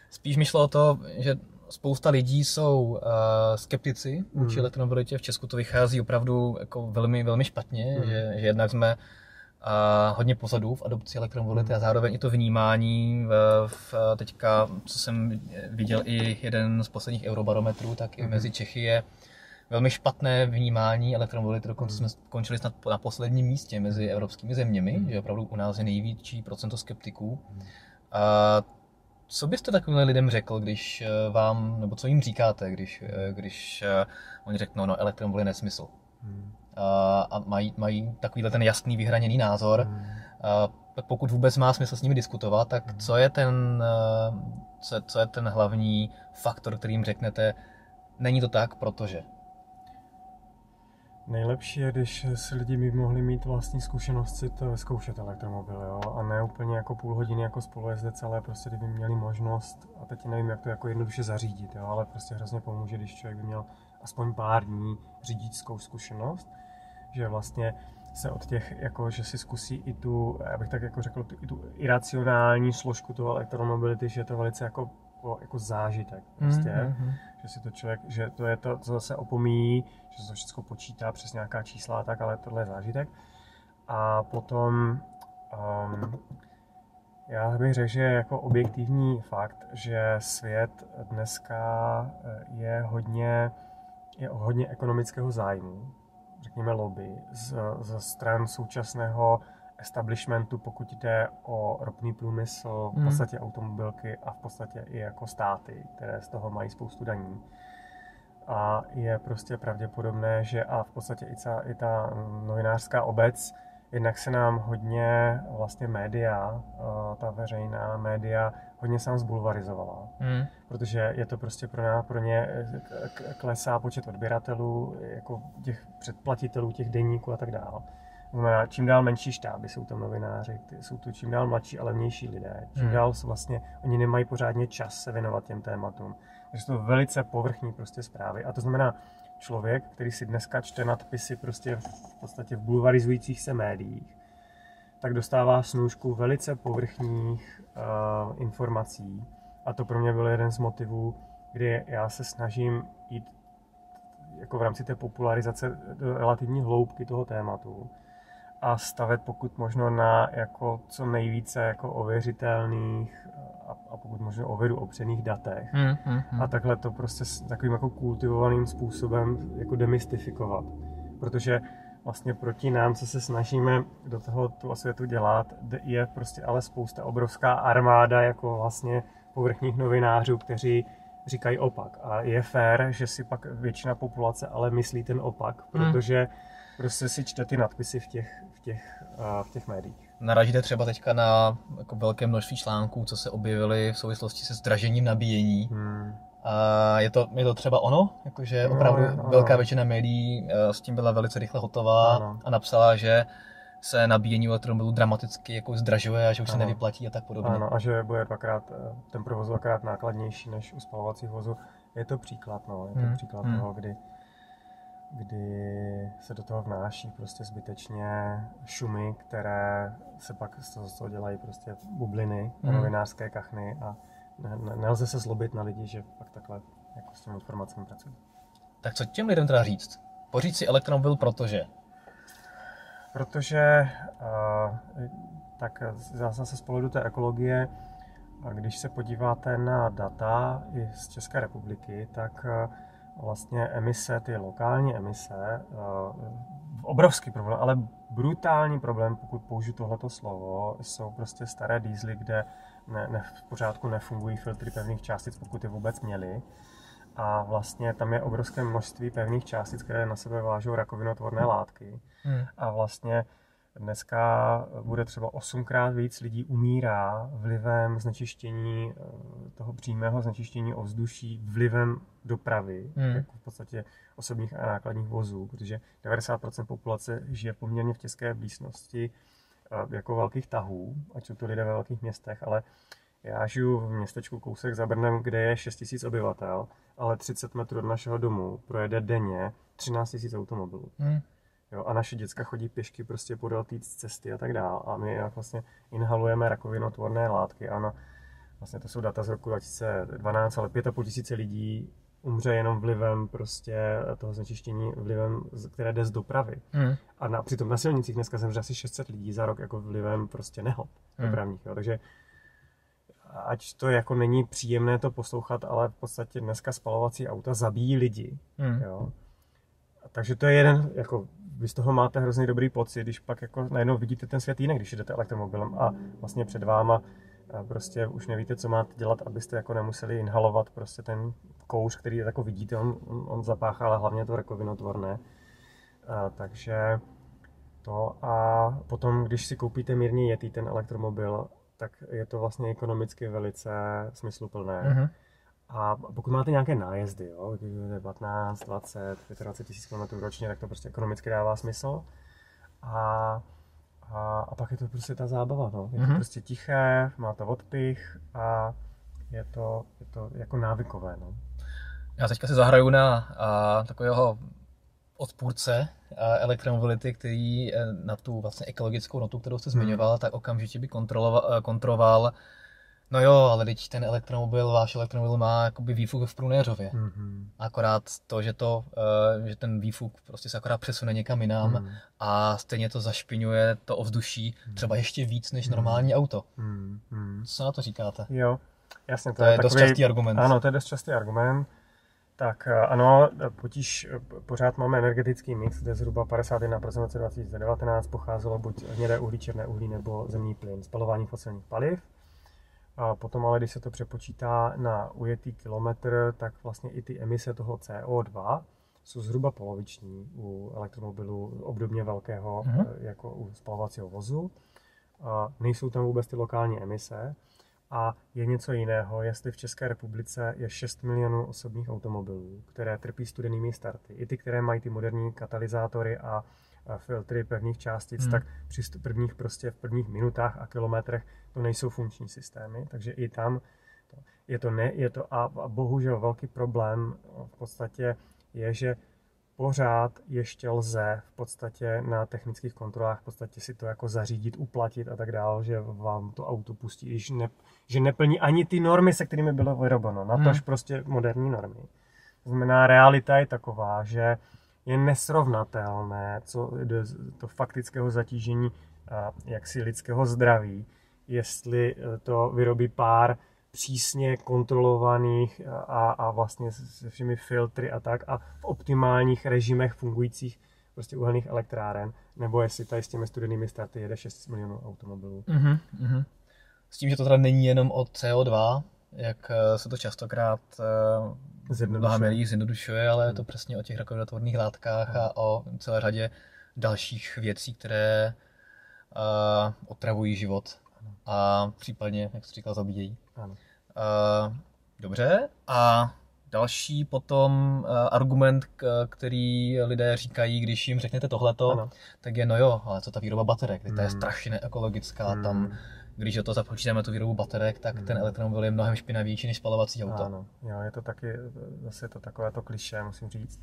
Spíš mi šlo o to, že spousta lidí jsou skeptici vůči hmm. elektromobilitě. V Česku to vychází opravdu jako velmi, velmi špatně, hmm. že, že jednak jsme a hodně pozadu v adopci elektromobility a zároveň i to vnímání v, v teďka, co jsem viděl i jeden z posledních eurobarometrů, tak i mezi Čechy je velmi špatné vnímání elektromobility, dokonce jsme skončili snad na posledním místě mezi evropskými zeměmi, hmm. že opravdu u nás je největší procento skeptiků. Hmm. A co byste takovým lidem řekl, když vám, nebo co jim říkáte, když, když oni řeknou, no elektromobily je nesmysl? Hmm. A, a mají, mají takovýhle ten jasný, vyhraněný názor. Hmm. A pokud vůbec má smysl s nimi diskutovat, tak hmm. co je ten, co, co je ten hlavní faktor, který jim řeknete, není to tak, protože? Nejlepší je, když si lidi by mohli mít vlastní zkušenost si to zkoušet elektromobil, jo? A ne úplně jako půl hodiny jako spolujezdec, ale prostě kdyby měli možnost, a teď nevím, jak to jako jednoduše zařídit, jo? Ale prostě hrozně pomůže, když člověk by měl aspoň pár dní řidičskou zkušenost, že vlastně se od těch, jako, že si zkusí i tu, já bych tak jako řekl, i tu iracionální složku toho elektromobility, že je to velice jako, jako zážitek prostě, mm-hmm. že si to člověk, že to je to, co zase opomíjí, že se to všechno počítá přes nějaká čísla a tak, ale tohle je zážitek. A potom um, já bych řekl, že jako objektivní fakt, že svět dneska je hodně, je hodně ekonomického zájmu, řekněme lobby, z, z stran současného establishmentu, pokud jde o ropný průmysl, v podstatě automobilky a v podstatě i jako státy, které z toho mají spoustu daní. A je prostě pravděpodobné, že a v podstatě i ta, i ta novinářská obec, jednak se nám hodně vlastně média, ta veřejná média, hodně sám zbulvarizovala. Mm. Protože je to prostě pro nás, pro ně klesá počet odběratelů, jako těch předplatitelů, těch denníků a tak dále. Znamená, čím dál menší štáby jsou tam novináři, jsou tu čím dál mladší a levnější lidé. Čím mm. dál vlastně, oni nemají pořádně čas se věnovat těm tématům. Takže jsou to velice povrchní prostě zprávy. A to znamená, člověk, který si dneska čte nadpisy prostě v podstatě v bulvarizujících se médiích, tak dostává snůšku velice povrchních uh, informací. A to pro mě byl jeden z motivů, kdy já se snažím jít jako v rámci té popularizace do relativní hloubky toho tématu a stavět pokud možno na jako co nejvíce jako ověřitelných a, a pokud možno ověru opřených datech. Mm, mm, mm. A takhle to prostě s takovým jako kultivovaným způsobem jako demystifikovat. Protože vlastně proti nám, co se snažíme do toho tu osvětu dělat, je prostě ale spousta obrovská armáda jako vlastně povrchních novinářů, kteří říkají opak. A je fér, že si pak většina populace ale myslí ten opak, protože mm. prostě si čte ty nadpisy v těch, v těch, v těch médiích. Narazíte třeba teďka na jako velké množství článků, co se objevily v souvislosti se zdražením nabíjení. Hmm. A je to, je to třeba ono? Jakože opravdu no, no, velká většina médií s tím byla velice rychle hotová no. a napsala, že se nabíjení elektromobilů dramaticky jako zdražuje a že už ano. se nevyplatí a tak podobně. Ano, a že bude dvakrát, ten provoz dvakrát nákladnější než u spalovacích vozů. Je to příklad, no, je to hmm. příklad hmm. toho, kdy kdy se do toho vnáší prostě zbytečně šumy, které se pak z toho dělají prostě bubliny, mm. novinářské kachny a nelze se zlobit na lidi, že pak takhle jako s těmi informacemi pracují. Tak co těm lidem teda říct? Pořídit si elektromobil, protože? Protože, tak zase se z pohledu té ekologie, když se podíváte na data i z České republiky, tak vlastně emise, ty lokální emise, obrovský problém, ale brutální problém, pokud použiju tohleto slovo, jsou prostě staré diesely, kde ne, ne, v pořádku nefungují filtry pevných částic, pokud je vůbec měly. A vlastně tam je obrovské množství pevných částic, které na sebe vážou rakovinotvorné látky. Hmm. A vlastně dneska bude třeba osmkrát víc lidí umírá vlivem znečištění, toho přímého znečištění ovzduší, vlivem dopravy, hmm. jako v podstatě osobních a nákladních vozů, protože devadesát procent populace žije poměrně v těsné blízkosti jako velkých tahů, ať jsou to lidé ve velkých městech, ale já žiju v městečku kousek za Brnem, kde je šest tisíc obyvatel, ale třicet metrů od našeho domu projede denně třináct tisíc automobilů. Hmm. Jo, a naše děcka chodí pěšky prostě podél té cesty a tak dále. A my jak vlastně inhalujeme rakovinotvorné látky. Ano, vlastně to jsou data z roku dva tisíce dvanáct, ale pět a půl tisíce lidí umře jenom vlivem prostě toho znečištění, vlivem, které jde z dopravy. Mm. A na, přitom na silnicích dneska zemře asi šest set lidí za rok jako vlivem prostě nehod mm. dopravních. Jo. Takže ať to jako není příjemné to poslouchat, ale v podstatě dneska spalovací auta zabíjí lidi. Mm. Jo. Takže to je jeden, jako vy z toho máte hrozně dobrý pocit, když pak jako najednou vidíte ten svět jinak, když jdete elektromobilem a vlastně před váma prostě už nevíte, co máte dělat, abyste jako nemuseli inhalovat prostě ten kouř, který jako vidíte, on, on zapáchá, ale hlavně to rakovinotvorné. A, takže to a potom, když si koupíte mírně jetý ten elektromobil, tak je to vlastně ekonomicky velice smysluplné. Mm-hmm. A pokud máte nějaké nájezdy, jo, když je patnáct, dvacet, dvacet pět tisíc kilometrů ročně, tak to prostě ekonomicky dává smysl. A, a, a pak je to prostě ta zábava, no. Je to mm-hmm. prostě tiché, má to odpich a je to, je to jako návykové, no. Já teďka si zahraju na a, takového odpůrce elektromobility, který na tu vlastně ekologickou notu, kterou jste zmiňoval, hmm. tak okamžitě by kontroloval, kontroval no jo, ale teď ten elektromobil, váš elektromobil má jakoby výfuk v Průnéřově. Hmm. Akorát to, že to, že ten výfuk prostě se akorát přesune někam jinam hmm. a stejně to zašpiňuje to ovzduší třeba ještě víc než normální hmm. auto. Hmm. Hmm. Co na to říkáte? Jo, jasně. To, to je, je takový, dost častý argument. Ano, to je dost častý argument. Tak ano, potíž pořád máme energetický mix, kde zhruba padesát jedna procent roce dva tisíce devatenáct pocházelo buď hnědé uhlí, černé uhlí nebo zemní plyn, spalování fosilních paliv. A potom ale, když se to přepočítá na ujetý kilometr, tak vlastně i ty emise toho C O dva jsou zhruba poloviční u elektromobilu obdobně velkého mm-hmm. jako u spalovacího vozu. A nejsou tam vůbec ty lokální emise. A je něco jiného, jestli v České republice je šest milionů osobních automobilů, které trpí studenými starty. I ty, které mají ty moderní katalyzátory a filtry pevných částic, hmm. tak při prvních, prostě v prvních minutách a kilometrech to nejsou funkční systémy. Takže i tam je to ne, je to a bohužel velký problém v podstatě je, že pořád ještě lze v podstatě na technických kontrolách v podstatě si to jako zařídit, uplatit a tak dále, že vám to auto pustí, když ne, že neplní ani ty normy, se kterými bylo vyrobeno, natož hmm. prostě moderní normy. To znamená, realita je taková, že je nesrovnatelné co do, do faktického zatížení jaksi lidského zdraví, jestli to vyrobí pár přísně kontrolovaných a, a vlastně se všemi filtry a tak a v optimálních režimech fungujících prostě uhelných elektráren, nebo jestli tady s těmi studenými starty jede šest milionů automobilů. Mm-hmm, mm-hmm. S tím, že to teda není jenom o C O dva, jak se to častokrát zjednodušuje, zjednodušuje ale mm. je to přesně o těch rakovinotvorných látkách mm. a o celé řadě dalších věcí, které uh, otravují život. A případně, jak jsi říkal, zabíjejí. Ano. Uh, dobře. A další potom uh, argument, k, který lidé říkají, když jim řeknete tohleto, ano. tak je no jo, ale co ta výroba baterek, hmm. ta je strašně neekologická. Hmm. Tam, když do toho započítáme tu výrobu baterek, tak hmm. ten elektromobil je mnohem špinavější než spalovací auto. Ano, jo, je to taky, zase je to takové to klišé, musím říct.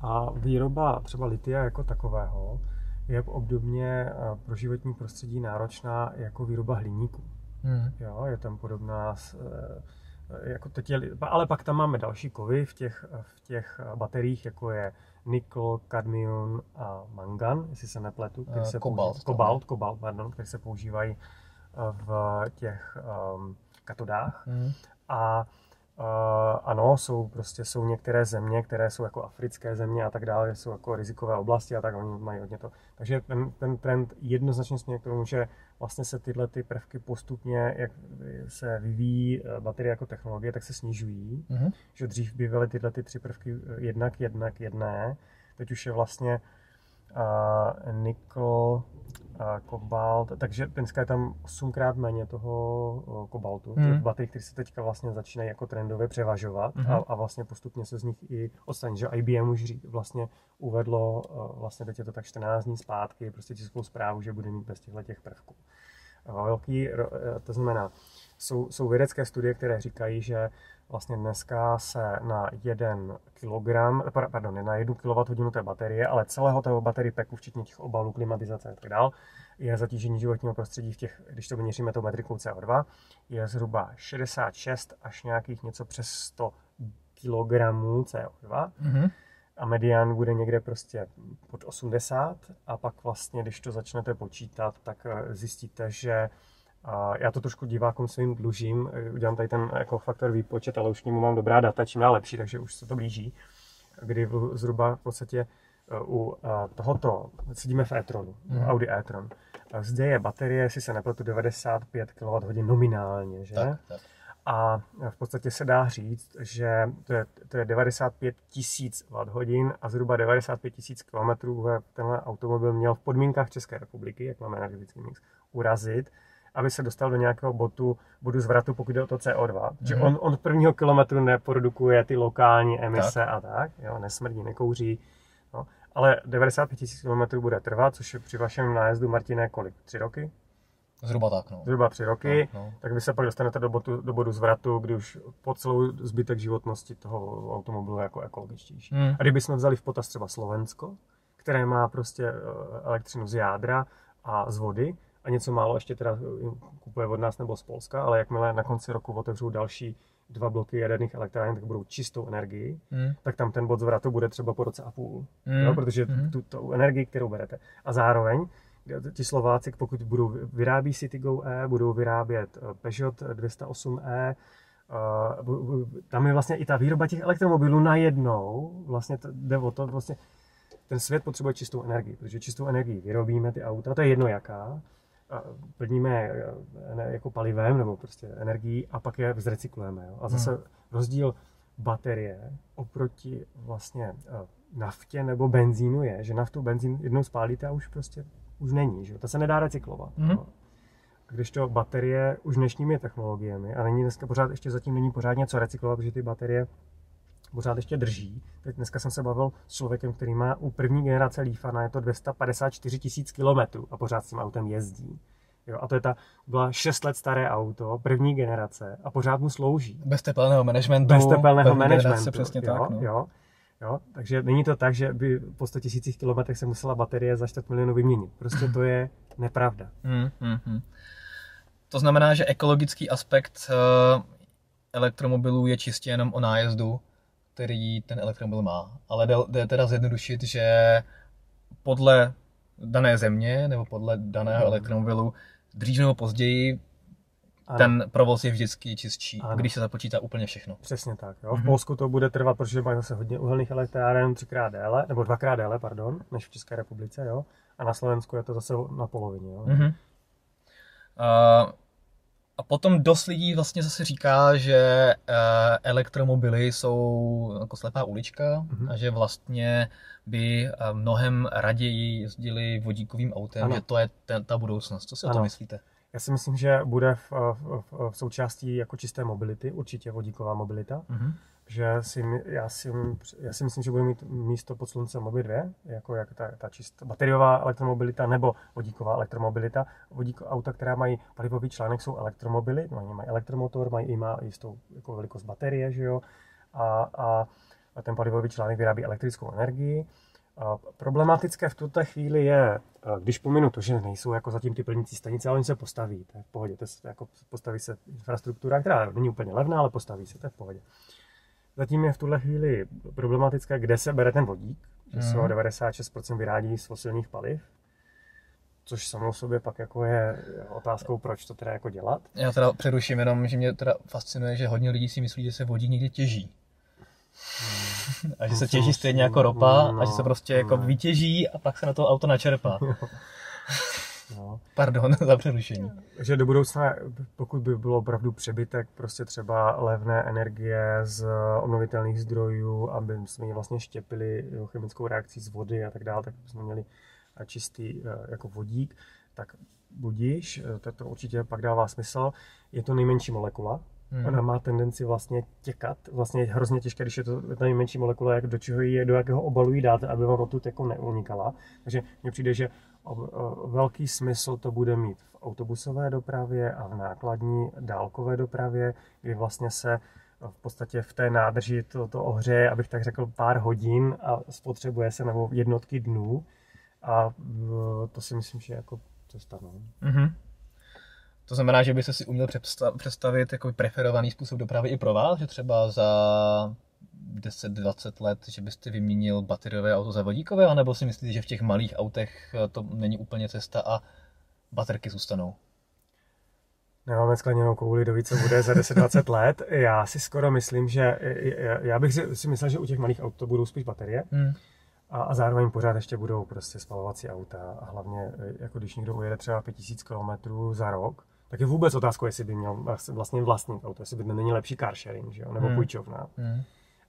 A výroba třeba litia jako takového, je obdobně pro životní prostředí náročná jako výroba hliníku. Hmm. Jo, je tam podobná, jako teď je, ale pak tam máme další kovy v těch, v těch bateriích, jako je nikl, kadmium a mangan, jestli se nepletu, který se kobalt, používají, kobalt, kobalt, pardon, který se používají v těch um, katodách. Hmm. A Uh, ano, jsou prostě jsou některé země, které jsou jako africké země a tak dále, jsou jako rizikové oblasti a tak oni mají hodně to. Takže ten, ten trend jednoznačně směrem k tomu, že vlastně se tyhle ty prvky postupně, jak se vyvíjí baterie jako technologie, tak se snižují. Mm-hmm. Že dřív bývaly tyhle ty tři prvky jednak, jednak, jedné. Teď už je vlastně uh, nikl, uh, kobalt, takže dneska je tam osmkrát méně toho uh, kobaltu, mm. baterií, které se teďka vlastně začínají jako trendově převažovat mm. a, a vlastně postupně se z nich i odstaní, že I B M už vlastně uvedlo, uh, vlastně teď je to tak čtrnáct dní zpátky, prostě tiskovou zprávu, že bude mít bez těchto těch prvků. Uh, velký, uh, to znamená, jsou, jsou vědecké studie, které říkají, že vlastně dneska se na jeden kilogram, pardon, ne na jednu kilowatthodinu té baterie, ale celého toho baterie packu, včetně těch obalů, klimatizace a tak dál, je zatížení životního prostředí v těch, když to měříme tou metrikou C O dva, je zhruba šedesát šest až nějakých něco přes sto kilogramů C O dva. Mm-hmm. A medián bude někde prostě pod osmdesát a pak vlastně, když to začnete počítat, tak zjistíte, že a já to trošku divákům svým dlužím, udělám tady ten jako faktor výpočet, ale už k němu mám dobrá data, čím dál lepší, takže už se to blíží, kdy zhruba v podstatě u tohoto, sedíme v E-tronu, hmm. Audi E-tron. Zde je baterie, jestli se nepletu, devadesát pět kilowatthodin nominálně, že? Tak, tak. A v podstatě se dá říct, že to je, to je devadesát pět tisíc watthodin a zhruba devadesát pět tisíc kilometrů tenhle automobil měl v podmínkách České republiky, jak máme energetický mix, urazit, aby se dostal do nějakého botu, bodu zvratu, pokud jde o to C O dva. Mm-hmm. Že on, on prvního kilometru neprodukuje ty lokální emise tak. a tak, jo, nesmrdí, nekouří. No. Ale devadesát pět tisíc kilometrů bude trvat, což je při vašem nájezdu, Martine, kolik? Tři roky? Zhruba tak, no. Zhruba tři roky, no, no. Tak vy se pak dostanete do, botu, do bodu zvratu, kdy už po celou zbytek životnosti toho automobilu je jako ekologičtější. Mm. A kdybychom vzali v potaz třeba Slovensko, které má prostě elektřinu z jádra a z vody, a něco málo ještě teda kupuje od nás nebo z Polska, ale jakmile na konci roku otevřou další dva bloky jaderných elektráren, tak budou čistou energii, mm. tak tam ten bod zvratu bude třeba po roce a půl, mm. jo, protože mm. tu, tu energii, kterou berete. A zároveň ti Slováci, pokud budou vyrábí CityGo E, budou vyrábět Peugeot dvě stě osm E, tam je vlastně i ta výroba těch elektromobilů najednou, vlastně jde o to, vlastně ten svět potřebuje čistou energii, protože čistou energii vyrobíme ty auta, to je jedno jaká, plníme jako palivem nebo prostě energií a pak je zrecyklujeme. Jo? A zase hmm. rozdíl baterie oproti vlastně naftě nebo benzínu je, že naftu, benzín jednou spálíte a už prostě už není, že jo? Ta se nedá recyklovat. Hmm. No. Kdežto baterie už dnešními technologiemi a není dneska pořád ještě zatím není pořádně co recyklovat, protože ty baterie pořád ještě drží. Teď dneska jsem se bavil s člověkem, který má u první generace Leafana, je to dvě stě padesát čtyři tisíc kilometrů a pořád s tím autem jezdí. Jo, a to je ta, byla šest let staré auto, první generace a pořád mu slouží. Bez tepelného managementu. Bez tepelného managementu, přesně jo, tak, no. jo, jo. Takže není to tak, že by po sto tisíc kilometrech se musela baterie za čtvrt milionu vyměnit. Prostě to je nepravda. Mm, mm, mm. To znamená, že ekologický aspekt uh, elektromobilů je čistě jenom o nájezdu, který ten elektromobil má, ale jde teda zjednodušit, že podle dané země nebo podle daného elektromobilu dřív nebo později ano. ten provoz je vždycky čistší, ano. když se započítá úplně všechno. Přesně tak. Jo. V mm-hmm. Polsku to bude trvat, protože mají zase hodně uhelných elektráren, třikrát déle, nebo dvakrát déle, pardon, než v České republice, jo. A na Slovensku je to zase na polovině. Jo. Mm-hmm. Uh, A potom dost lidí vlastně zase říká, že elektromobily jsou jako slepá ulička mm-hmm. a že vlastně by mnohem raději jezdili vodíkovým autem, ano. že to je ta, ta budoucnost. Co si ano. o tom myslíte? Já si myslím, že bude v, v, v součástí jako čisté mobility, určitě vodíková mobilita. Mm-hmm. Že si, já, si, já si myslím, že bude mít místo pod sluncem obě dvě, jako jak ta, ta čistá bateriová elektromobilita nebo vodíková elektromobilita. Vodík, auta, která mají palivový článek, jsou elektromobily, no, mají elektromotor, mají i má jistou jako velikost baterie, že jo? A, a, a ten palivový článek vyrábí elektrickou energii. A problematické v tuto chvíli je, když pominu to, že nejsou jako zatím ty plnící stanice, ale oni se postaví, to je v pohodě, to je, jako postaví se infrastruktura, která není úplně levná, ale postaví se, to je v pohodě. Zatím je v tuhle chvíli problematické, kde se bere ten vodík, že se ho devadesát šest procent vyrábí z fosilních paliv, což samo sobě pak jako je otázkou, proč to teda jako dělat. Já teda přeruším jenom, že mě teda fascinuje, že hodně lidí si myslí, že se vodík někde těží. Hmm. A že se těží stejně jako ropa, no, a že se prostě jako no. vytěží a pak se na to auto načerpá. No. Pardon za přerušení. Že do budoucna, pokud by bylo opravdu přebytek prostě třeba levné energie z obnovitelných zdrojů, aby jsme ji vlastně štěpili chemickou reakcí z vody a tak dále, tak bychom měli čistý jako vodík, tak budíš, to, to určitě pak dává smysl. Je to nejmenší molekula, hmm. ona má tendenci vlastně těkat, vlastně je hrozně těžké, když je to nejmenší molekula, jak do čeho ji, do jakého obalu ji dáte, aby vám odtud jako neunikala. Takže mně přijde, že velký smysl to bude mít v autobusové dopravě a v nákladní dálkové dopravě, kdy vlastně se v podstatě v té nádrži to, to ohřeje, abych tak řekl, pár hodin a spotřebuje se nebo jednotky dnů. A to si myslím, že jako cesta. Mm-hmm. To znamená, že byste si uměl představit jako preferovaný způsob dopravy i pro vás, že třeba za deset dvacet let, že byste vyměnil bateriové auto za vodíkové, anebo si myslíte, že v těch malých autech to není úplně cesta a baterky zůstanou? Nemáme skleněnou kouli, do ví, co bude za deset dvacet let. Já si skoro myslím, že já bych si myslel, že u těch malých aut to budou spíš baterie. Hmm. A, a zároveň pořád ještě budou prostě spalovací auta a hlavně, jako když někdo ujede třeba pět tisíc kilometrů za rok, tak je vůbec otázka, jestli by měl vlastně vlastní auto, jestli by není lepší car sharing, že jo? Nebo hmm. půjčovna. Hmm.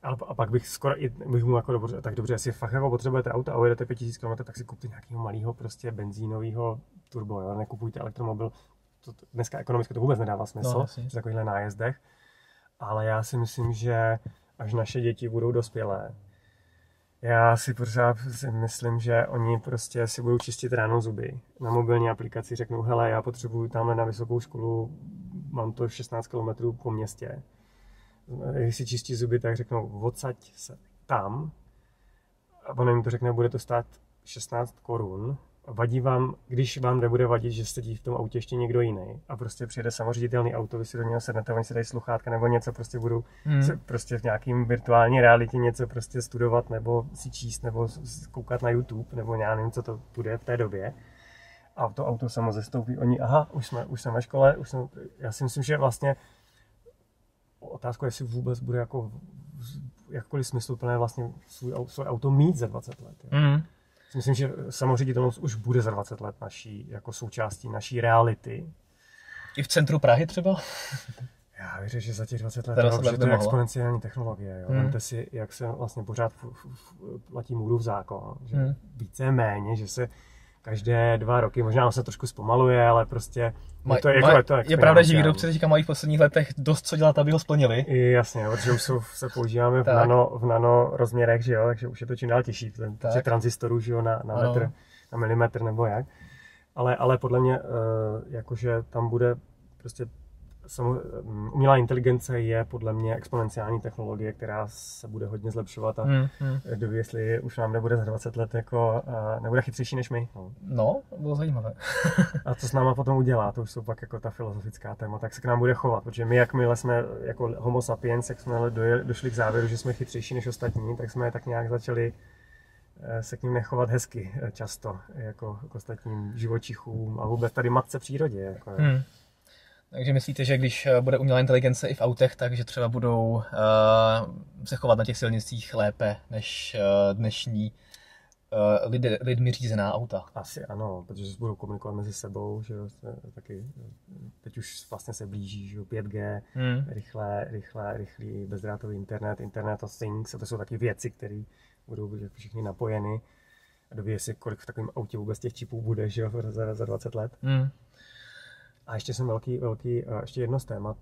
A, a pak bych skoro i, bych mu jako dobře, tak dobře, jestli fakt jako potřebujete auto a ujedete pět tisíc kilometrů, tak si kupte nějakého malého prostě benzínového turbo, jo? Nekupujte elektromobil. To, to, dneska ekonomicky to vůbec nedává smysl, no, při takovýchhle nájezdech. Ale já si myslím, že až naše děti budou dospělé, já si pořád si myslím, že oni prostě si budou čistit ráno zuby. Na mobilní aplikaci řeknou, hele, já potřebuju tamhle na vysokou školu, mám to šestnáct kilometrů po městě. Když si čistí zuby, tak řeknou, odsaď se tam. A ono jim to řekne, bude to stát šestnáct korun. Vadí vám, když vám nebude vadit, že sedí v tom autě ještě někdo jiný a prostě přijede samoředitelný auto, vy si do něho sednete, oni si dají sluchátka nebo něco, prostě budou mm. se prostě v nějakým virtuální realitě něco prostě studovat nebo si číst nebo koukat na YouTube nebo já nevím, co to bude v té době. A to auto samo zestoupí, oni, aha, už jsme, už jsme ve škole, už jsme, já si myslím, že vlastně otázka, jestli vůbec bude jako jakkoliv smysluplné vlastně svůj, svůj auto mít za dvacet let. Myslím, že samoředitelnost už bude za dvacet let naší, jako součástí naší reality. I v centru Prahy třeba? Já věřím, že za těch dvacet let to je exponenciální technologie. Jo? Hmm. Vemte si, jak se vlastně pořád platí Moorův zákon. Že hmm. více méně, že se každé dva roky, možná se trošku zpomaluje, ale prostě no to je, ma, jako, to je, je pravda, že výrobci teďka mají v posledních letech dost co dělat, aby ho splnili. I jasně, protože už jsou, se používáme v nano, v nano rozměrech, že jo, takže už je to čím dál těžší, protože tranzistorů, že jo, na, na, metr, no. na milimetr nebo jak. Ale, ale podle mě, jakože tam bude prostě, samo, umělá inteligence je podle mě exponenciální technologie, která se bude hodně zlepšovat a hmm, hmm. doví, jestli už nám nebude za dvacet let jako, nebude chytřejší než my. No, no to bylo zajímavé. A co s náma potom udělá, to už jsou pak jako ta filozofická téma, tak se k nám bude chovat, protože my jakmile jsme jako homo sapiens, jak jsme došli k závěru, že jsme chytřejší než ostatní, tak jsme tak nějak začali se k ním nechovat hezky často, jako k ostatním živočichům a vůbec tady matce přírodě. Jako, hmm. Takže myslíte, že když bude umělá inteligence i v autech, takže třeba budou uh, se chovat na těch silnicích lépe než uh, dnešní uh, lid, lidmi řízená auta? Asi ano, protože budou komunikovat mezi sebou, že taky teď už vlastně se blíží, že pět gé, hmm. rychlé, rychlé, rychlý bezdrátový internet, internet of things, a to jsou taky věci, které budou být všichni napojeny. A doví si, kolik v takovém autě vůbec těch čipů bude, že za, za dvacet let. Hmm. A ještě jsem velký, velký, ještě jedno z témat,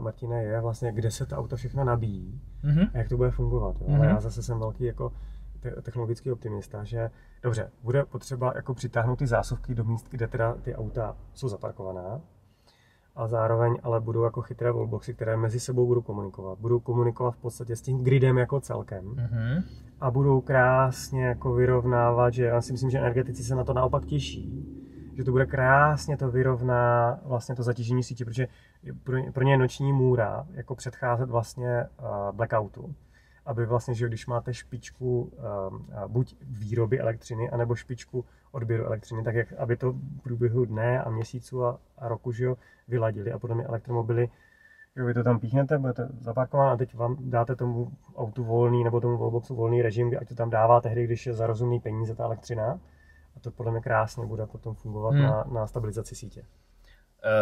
Martine, je vlastně, kde se ta auta všechno nabíjí mm-hmm. a jak to bude fungovat. Jo? Mm-hmm. Ale já zase jsem velký jako te- technologický optimista, že dobře, bude potřeba jako přitáhnout ty zásuvky do míst, kde teda ty auta jsou zaparkovaná, a zároveň ale budou jako chytré wallboxy, které mezi sebou budou komunikovat. Budou komunikovat v podstatě s tím gridem jako celkem mm-hmm. a budou krásně jako vyrovnávat, že já si myslím, že energetici se na to naopak těší. Že to bude krásně, to vyrovná vlastně to zatížení sítě, protože pro, pro ně je noční můra jako předcházet vlastně uh, blackoutu. Aby vlastně, že když máte špičku um, buď výroby elektřiny, anebo špičku odběru elektřiny, tak jak, aby to v průběhu dne a měsíců a, a roku, že jo, vyladili. A potom elektromobily, že vy to tam píchnete, budete zaparkované a teď vám dáte tomu autu volný, nebo tomu wallboxu volný režim, ať to tam dává tehdy, když je za rozumný peníze ta elektřina. A to podle mě krásně bude potom fungovat hmm. na, na stabilizaci sítě.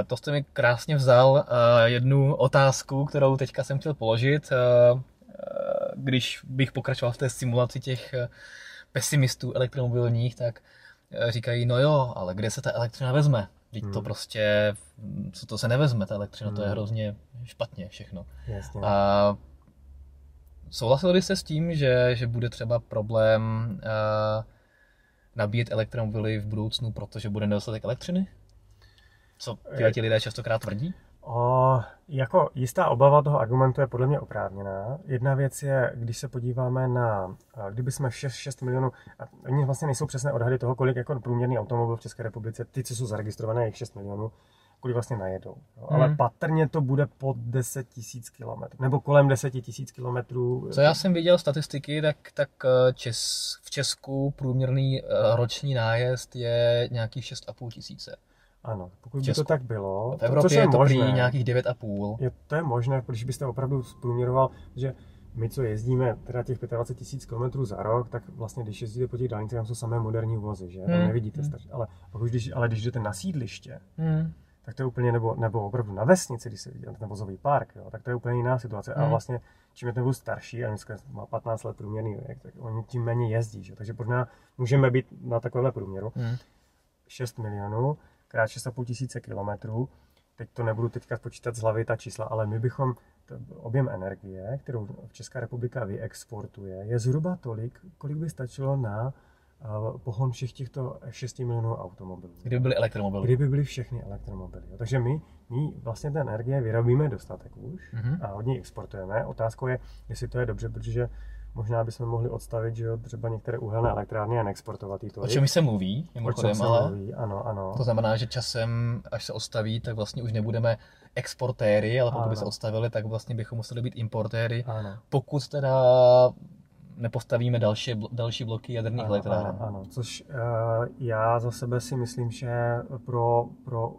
To jste mi krásně vzal jednu otázku, kterou teďka jsem chtěl položit. Když bych pokračoval v té simulaci těch pesimistů elektromobilních, tak říkají, no jo, ale kde se ta elektřina vezme? Teď hmm. to prostě, co to se nevezme, ta elektřina, hmm. to je hrozně špatně všechno. Jasně. A souhlasil byste s tím, že, že bude třeba problém nabíjet elektromobily v budoucnu, protože bude nedostatek elektřiny? Co ti lidé častokrát tvrdí? O, jako jistá obava toho argumentu je podle mě oprávněná. Jedna věc je, když se podíváme na, kdyby jsme šest milionů, a oni vlastně nejsou přesné odhady toho, kolik jako průměrný automobil v České republice, ty, co jsou zaregistrované, jich šest milionů, kolik vlastně najedou. No, ale hmm. patrně to bude pod deset tisíc kilometrů, nebo kolem deset tisíc kilometrů. Co já jsem viděl statistiky, tak, tak čes, v Česku průměrný roční nájezd je nějakých šest a půl tisíce. Ano, pokud by to tak bylo. V Evropě to, je to možné, prý nějakých devět a půl. Je, to je možné, když byste opravdu zprůměroval, že my, co jezdíme teda těch dvacet pět tisíc kilometrů za rok, tak vlastně, když jezdíte po těch dálnicích, tam jsou samé moderní vozy, že? Tam hmm. nevidíte, ale, když, ale když jdete na sídliště, hmm. tak to je úplně, nebo, nebo opravdu na vesnici, když se vidí ten vozový park, jo, tak to je úplně jiná situace. Hmm. A vlastně, čím je ten vůz starší, a dneska má patnáct let průměrný věk, tak oni tím méně jezdí, že? Takže možná můžeme být na takovémhle průměru. Hmm. šest milionů krát šest a půl tisíce kilometrů. Teď to nebudu teďka počítat z hlavy ta čísla, ale my bychom objem energie, kterou Česká republika vyexportuje, je zhruba tolik, kolik by stačilo na pohon všech těchto šesti milionů automobilů. Kdyby byly elektromobily. Kdyby byly všechny elektromobily. Takže my, my vlastně té energie vyrobíme dostatek už mm-hmm. a od ní exportujeme. Otázkou je, jestli to je dobře, protože možná bychom mohli odstavit, že třeba některé uhelné elektrárny a neexportovat jí tolik. O čem se mluví, mimochodem, se ale mluví? Ano, ano. To znamená, že časem, až se odstaví, tak vlastně už nebudeme exportéry, ale pokud ano. by se odstavili, tak vlastně bychom museli být importéry, ano. pokud teda nepostavíme další, další bloky jaderných ano, elektráren. Ano, ano, což já za sebe si myslím, že pro, pro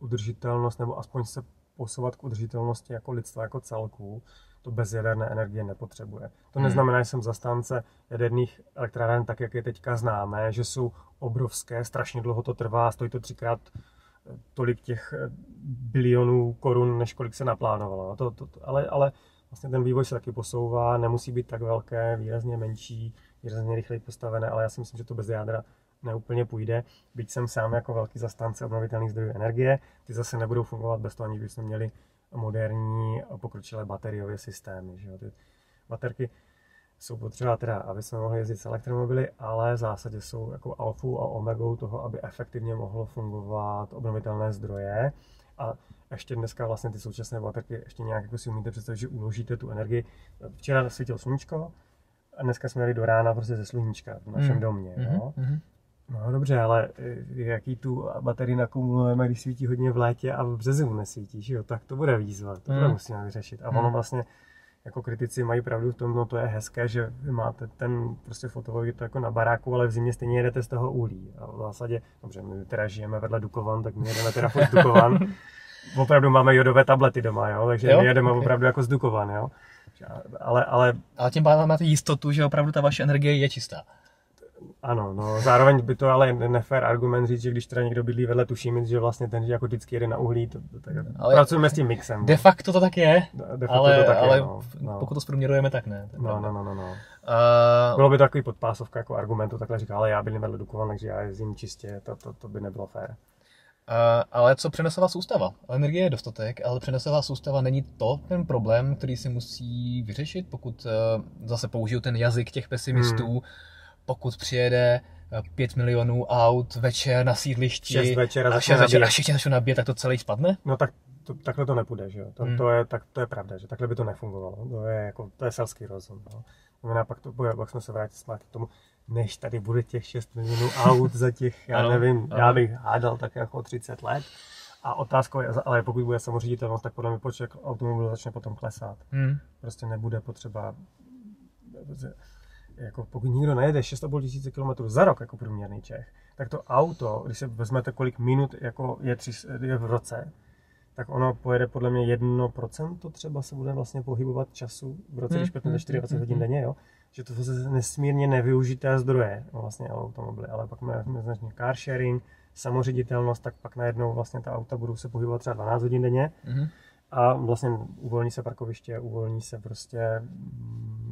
udržitelnost, nebo aspoň se posouvat k udržitelnosti jako lidstva, jako celku, to bez jaderné energie nepotřebuje. To hmm. neznamená, že jsem zastánce jaderných elektráren, tak jak je teďka známe, že jsou obrovské, strašně dlouho to trvá, stojí to třikrát tolik těch bilionů korun, než kolik se naplánovalo. To, to, ale, ale vlastně ten vývoj se taky posouvá, nemusí být tak velké, výrazně menší, výrazně rychleji postavené, ale já si myslím, že to bez jádra neúplně půjde. Byť jsem sám jako velký zastánce obnovitelných zdrojů energie, ty zase nebudou fungovat bez toho, aniž bychom měli moderní pokročilé bateriové systémy. Že jo? Ty baterky jsou potřeba teda, aby jsme mohli jezdit s elektromobily, ale v zásadě jsou jako alfou a omegou toho, aby efektivně mohlo fungovat obnovitelné zdroje. A ještě dneska vlastně ty současné baterky ještě nějak jako si umíte představit, že uložíte tu energii. Včera svítilo sluníčko a dneska jsme jeli do rána prostě ze sluníčka v našem mm. domě. Jo? Mm-hmm. No dobře, ale jaký tu baterii nakumulujeme, když svítí hodně v létě a v březnu nesvítí, že jo? Tak to bude výzva, to bude mm. musíme vyřešit. A mm. ono vlastně, jako kritici mají pravdu v tom, no to je hezké, že vy máte ten prostě fotovoltaiku jako na baráku, ale v zimě stejně jedete z toho úlí. A v zásadě, dobře, my teda žijeme vedle Dukovan, tak my jedeme teda pod Dukovan. Opravdu máme jodové tablety doma, jo? Takže jo? my jedeme okay. opravdu jako z Dukovan, jo? Ale, ale... ale tím pádem máte jistotu, že opravdu ta vaše energie je čistá. Ano, no, zároveň by to ale nefér argument říct, že když teda někdo bydlí vedle Tušimic, že vlastně ten, že jako vždycky jede na uhlí, to, to, tak ale pracujeme s tím mixem. De facto to tak je, de facto ale, to tak ale je, no, no. pokud to zprůměrujeme, tak ne. Tak no, no, no, no, no. Uh, Bylo by to takový podpásovka jako argumentu, takhle říká, ale já bydlím vedle Dukovan, takže já jezdím čistě, to, to, to by nebylo fér. Uh, ale co přenosová soustava? Energie je dostatek, ale přenosová soustava není to ten problém, který se musí vyřešit, pokud uh, zase použiju ten jazyk těch pesimistů, hmm. Pokud přijede pět milionů aut večer na sídlišti šest večer a všichni začnou nabíjet, tak to celý spadne? No tak to, takhle to nepůjde, že jo. To, hmm. to, je, tak, to je pravda, že takhle by to nefungovalo. To je, jako, to je selský rozum. No. Znamená, pak, to, pak jsme se vrátili zpátky k tomu, než tady bude těch šest milionů aut za těch, já nevím, já bych hádal tak jako třicet let. A otázkou je, ale pokud bude samoředitelnost, tak podle mě počet automobilů začne potom klesat. Hmm. Prostě nebude potřeba... Jako pokud nikdo nejede šest a půl tisíce kilometrů za rok jako průměrný Čech, tak to auto, když se vezmete kolik minut jako je, tři, je v roce, tak ono pojede podle mě jedno procento třeba se bude vlastně pohybovat času v roce, když pětnáct dvacet čtyři hodin denně, jo? Že to jsou nesmírně nevyužité zdroje no vlastně automobily, ale pak máme car sharing, samoředitelnost, tak pak najednou vlastně ta auta budou se pohybovat třeba dvanáct hodin denně a vlastně uvolní se parkoviště, uvolní se prostě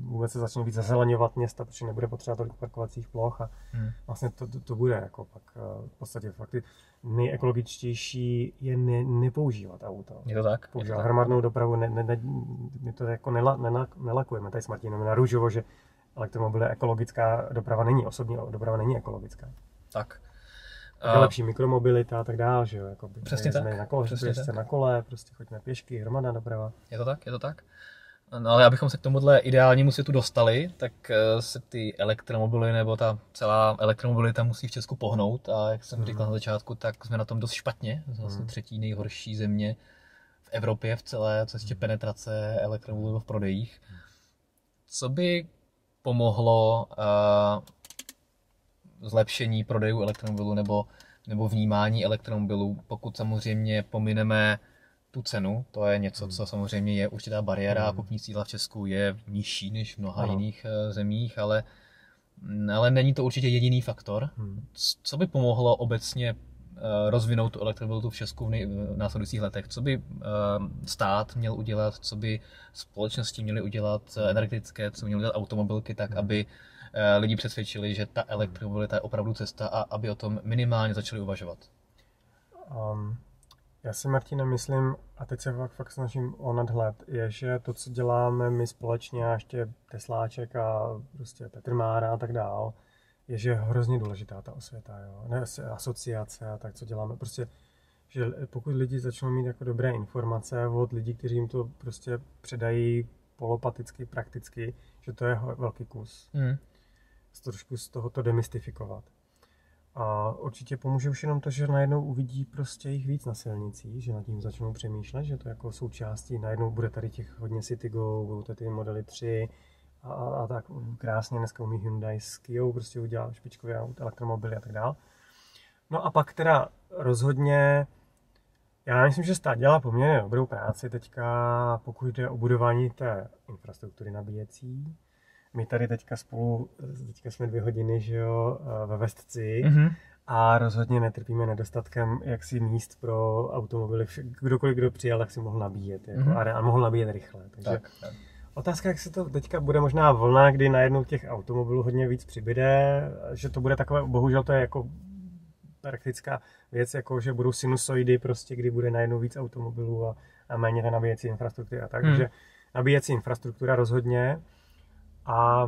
vůbec se začne víc zazeleňovat města, protože nebude potřeba tolik parkovacích ploch a hmm. vlastně to, to, to bude jako pak v podstatě fakt nejekologičtější je ne, nepoužívat auto. Je to tak? Používat to hromadnou tak. dopravu, ne, ne, ne, my to jako nela, nela, nelakujeme tady s Martinem na růžovo, že elektromobily ekologická doprava není, osobní doprava není ekologická. Tak. A lepší mikromobilita a tak dále, že jo, jakoby. Přesně tak. Na kole, Přesně tak. na kole, prostě choďme pěšky, hromadná doprava. Je to tak, je to tak. No ale abychom se k tomuhle ideálnímu světu dostali, tak se ty elektromobily nebo ta celá elektromobilita musí v Česku pohnout a jak jsem mm. říkal na začátku, tak jsme na tom dost špatně. Jsme vlastně mm. třetí nejhorší země v Evropě v celé cestě mm. penetrace elektromobilů v prodejích. Co by pomohlo uh, zlepšení prodejů elektromobilů nebo, nebo vnímání elektromobilů, pokud samozřejmě pomineme tu cenu, to je něco, co samozřejmě je určitá bariéra a kupní síla v Česku je nižší než v mnoha ano. jiných zemích, ale, ale není to určitě jediný faktor. Co by pomohlo obecně rozvinout tu elektromobilitu v Česku v, nej, v následujících letech? Co by stát měl udělat, co by společnosti měly udělat energetické, co měly udělat automobilky, tak aby lidi přesvědčili, že ta elektromobilita je opravdu cesta a aby o tom minimálně začali uvažovat? Um, já si, Martina, myslím, a teď se fakt, fakt snažím o nadhled, je, že to, co děláme my společně a ještě Tesláček a prostě Petr Mára a tak dál, je, že je hrozně důležitá ta osvěta, jo? Ne, asociace a tak, co děláme. Prostě, že pokud lidi začnou mít jako dobré informace od lidí, kteří jim to prostě předají polopaticky, prakticky, že to je velký kus. Mm. Trošku z toho to demystifikovat. A určitě pomůže už jenom to, že najednou uvidí prostě jich víc na silnicích, že nad tím začnou přemýšlet, že to jako součástí, najednou bude tady těch hodně CityGo, budou tady modely tři a, a tak krásně dneska umí Hyundai s Kiou prostě udělat špičkové auta, elektromobily a tak dál. No a pak teda rozhodně, já myslím, že stát dělá poměrně dobrou práci teďka, pokud jde o budování té infrastruktury nabíjecí. My tady teďka spolu, teďka jsme dvě hodiny, že jo, ve Vestci mm-hmm. a rozhodně netrpíme nedostatkem jaksi míst pro automobily. Kdokoliv, kdo přijel, tak si mohl nabíjet jako, mm-hmm. a mohl nabíjet rychle. Takže tak, tak. Otázka, jak se to teďka bude možná vlna, kdy najednou těch automobilů hodně víc přibyde, že to bude takové, bohužel to je jako praktická věc, jako že budou sinusoidy prostě, kdy bude najednou víc automobilů a, a méně té nabíjecí infrastruktury a tak. Mm. Takže nabíjecí infrastruktura rozhodně. A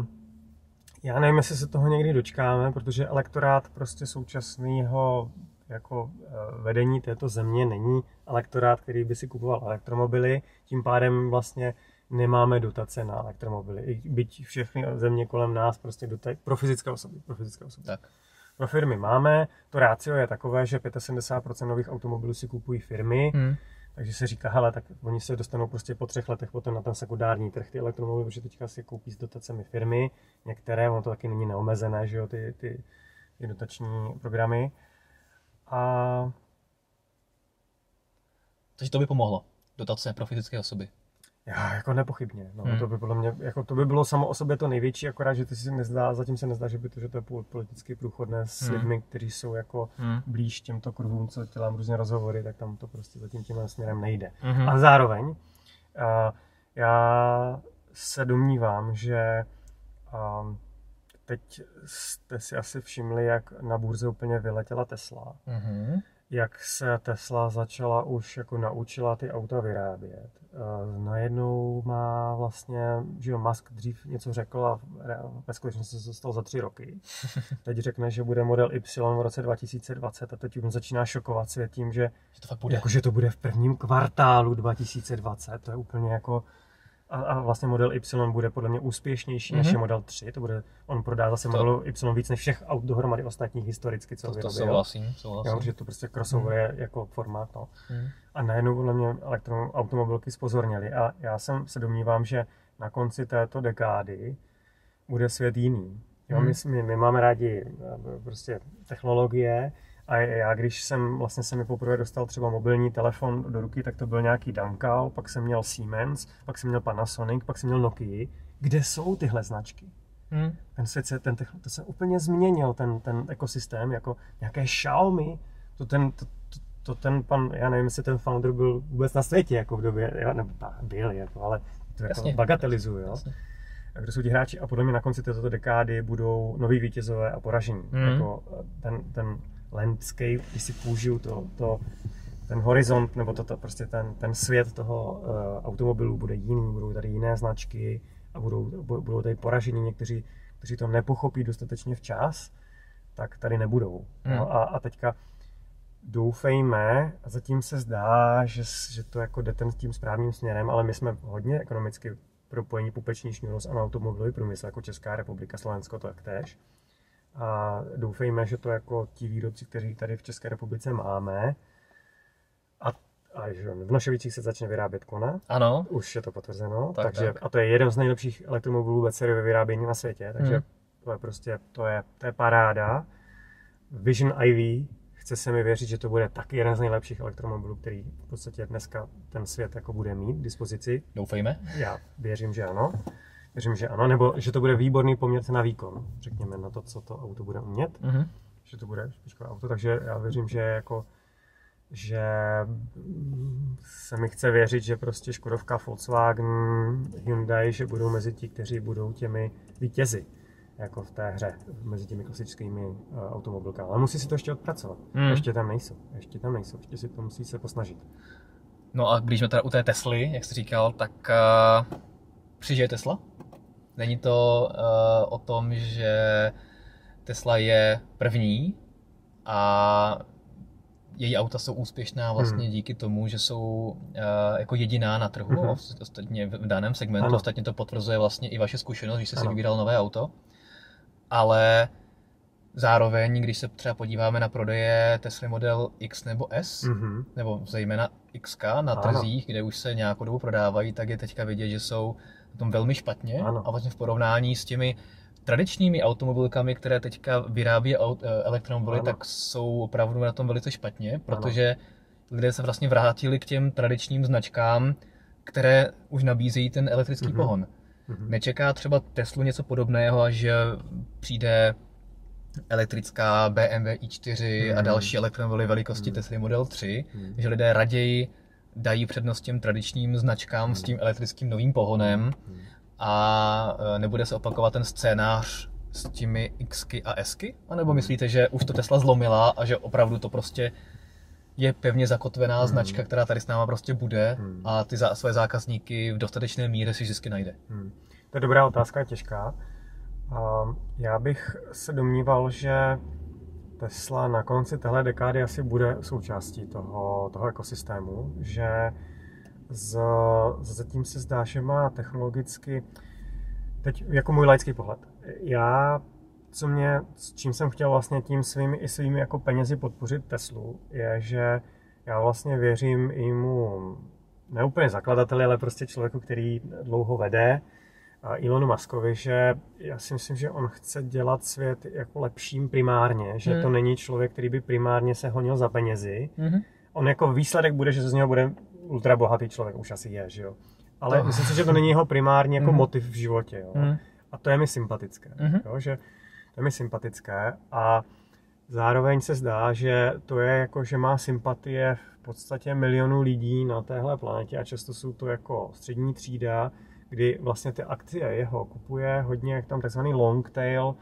já nevím, jestli se toho někdy dočkáme, protože elektorát prostě současného jako vedení této země není elektorát, který by si kupoval elektromobily, tím pádem vlastně nemáme dotace na elektromobily, byť všechny země kolem nás prostě dotají pro fyzické osoby, pro fyzické osoby. Tak. Pro firmy máme, to rácio je takové, že sedmdesát pět procent nových automobilů si kupují firmy, hmm. Takže se říká, hele, tak oni se dostanou prostě po třech letech potom na ten sekundární trh ty elektromobily, protože teďka si koupí s dotacemi firmy, některé, ono to taky není neomezené, že jo, ty, ty, ty dotační programy. A... Takže to by pomohlo, dotace pro fyzické osoby? Já, jako nepochybně, no, hmm. to by podle mě, jako to by bylo samo o sobě to největší, akorát, že to si nezdá, zatím se nezdá, že by to, že to je politicky průchodné s hmm. lidmi, kteří jsou jako hmm. blíž těmto kruhům, co dělám různě rozhovory, tak tam to prostě zatím tímhle směrem nejde. Hmm. A zároveň, uh, já se domnívám, že uh, teď jste si asi všimli, jak na burze úplně vyletěla Tesla. Hmm. Jak se Tesla začala už jako naučila ty auta vyrábět. Najednou má vlastně, že jo, Musk dřív něco řekl a ve skutečnosti se to stalo za tři roky. Teď řekne, že bude model Y v roce dva tisíce dvacet a teď už začíná šokovat svět tím, že, že to fakt bude. Jako, že to bude v prvním kvartálu dva tisíce dvacet. To je úplně jako... A, a vlastně model Y bude podle mě úspěšnější mm-hmm. než je model tři. To bude, on prodá zase to... modelu Y víc než všech aut dohromady ostatních historicky, co vyrobilo. To souhlasím, souhlasím. Jo, protože to prostě crossover mm. je jako formát. No. Mm. A najednou podle mě elektro, automobilky spozorněly. A já jsem se domnívám, že na konci této dekády bude svět jiný. Jo, mm. my, my máme rádi prostě technologie. A já, když jsem vlastně se mi poprvé dostal třeba mobilní telefon do ruky, tak to byl nějaký Dankal, pak jsem měl Siemens, pak jsem měl Panasonic, pak jsem měl Nokia. Kde jsou tyhle značky? Hmm. Ten svět se, ten, to se úplně změnil, ten, ten ekosystém, jako nějaké Xiaomi. To ten, to, to, to ten pan, já nevím, jestli ten founder byl vůbec na světě, jako v době, nebo byl, jako, ale to jako bagatelizuje. Kdo jsou ti hráči a podle mě na konci této dekády budou noví vítězové a poražení. Hmm. Jako ten, ten landscape, když si použiju to, to, ten horizont, nebo to, to, prostě ten, ten svět toho uh, automobilu bude jiný, budou tady jiné značky a budou, budou tady poraženi někteří, kteří to nepochopí dostatečně včas, tak tady nebudou. Hmm. No a, a teďka doufejme, a zatím se zdá, že, že to jako jde ten tím správným směrem, ale my jsme hodně ekonomicky propojení pupeční šňůrou s automobilový průmysl, jako Česká republika, Slovensko to taktéž. A doufejme, že to jako ti výrobci, kteří tady v České republice máme, a, a že v Nošovicích se začne vyrábět Kona, ano. Už je to potvrzeno, tak, takže, tak. A to je jeden z nejlepších elektromobilů vůbec seriové vyrábění na světě, takže hmm. to je prostě, to je, to je paráda. Vision I V chce se mi věřit, že to bude taky jeden z nejlepších elektromobilů, který v podstatě dneska ten svět jako bude mít k dispozici. Doufejme. Já věřím, že ano. Věřím, že ano, nebo že to bude výborný poměr na výkon, řekněme, na to, co to auto bude umět, mm-hmm. že to bude špičkové auto, takže já věřím, že jako, že se mi chce věřit, že prostě Škodovka, Volkswagen, Hyundai, že budou mezi ti, kteří budou těmi vítězi, jako v té hře, mezi těmi klasickými uh, automobilkami, ale musí si to ještě odpracovat, mm. ještě tam nejsou, ještě tam nejsou, ještě si to musí se posnažit. No a když jsme teda u té Tesly, jak jsi říkal, tak uh, přežije Tesla? Není to uh, o tom, že Tesla je první a její auta jsou úspěšná vlastně hmm. díky tomu, že jsou uh, jako jediná na trhu, hmm. ostatně v daném segmentu, ano. ostatně to potvrzuje vlastně i vaše zkušenost, když jste si vybíral nové auto, ale zároveň, když se třeba podíváme na prodeje Tesly Model X nebo S, hmm. nebo zejména X na trzích, ano. kde už se nějakou dobu prodávají, tak je teďka vidět, že jsou na tom velmi špatně ano. a vlastně v porovnání s těmi tradičními automobilkami, které teďka vyrábí elektromobily, ano. tak jsou opravdu na tom velice špatně, protože ano. lidé se vlastně vrátili k těm tradičním značkám, které už nabízejí ten elektrický mm-hmm. pohon. Mm-hmm. Nečeká třeba Teslu něco podobného, až přijde elektrická bé em vé i čtyři mm-hmm. a další elektromobily velikosti mm-hmm. Tesly Model tři, mm-hmm. že lidé raději dají přednost těm tradičním značkám mm-hmm. s tím elektrickým novým pohonem, mm-hmm. a nebude se opakovat ten scénář s těmi Xky a Sky? A nebo myslíte, že už to Tesla zlomila a že opravdu to prostě je pevně zakotvená hmm. značka, která tady s náma prostě bude hmm. a ty své zákazníky v dostatečné míře si vždycky najde? Hmm. To je dobrá otázka, těžká. Já bych se domníval, že Tesla na konci téhle dekády asi bude součástí toho, toho ekosystému, že Z, zatím se zdá, že má technologicky, teď jako můj laický pohled, já, co mě, s čím jsem chtěl vlastně tím svými i svými jako penězi podpořit Teslu, je, že já vlastně věřím i mu, ne úplně zakladateli, ale prostě člověku, který dlouho vede, Elonu Muskovi, že já si myslím, že on chce dělat svět jako lepším primárně, že hmm. to není člověk, který by primárně se honil za penězi, hmm. on jako výsledek bude, že z něho bude ultra bohatý člověk, už asi je, že jo. Ale to... myslím si, že to není jeho primární jako mm. motiv v životě, jo. Mm. A to je mi sympatické, mm. jo, že to je mi sympatické a zároveň se zdá, že to je jako, že má sympatie v podstatě milionů lidí na téhle planetě a často jsou to jako střední třída, kdy vlastně ty akcie jeho kupuje hodně, jak tam takzvaný long tail,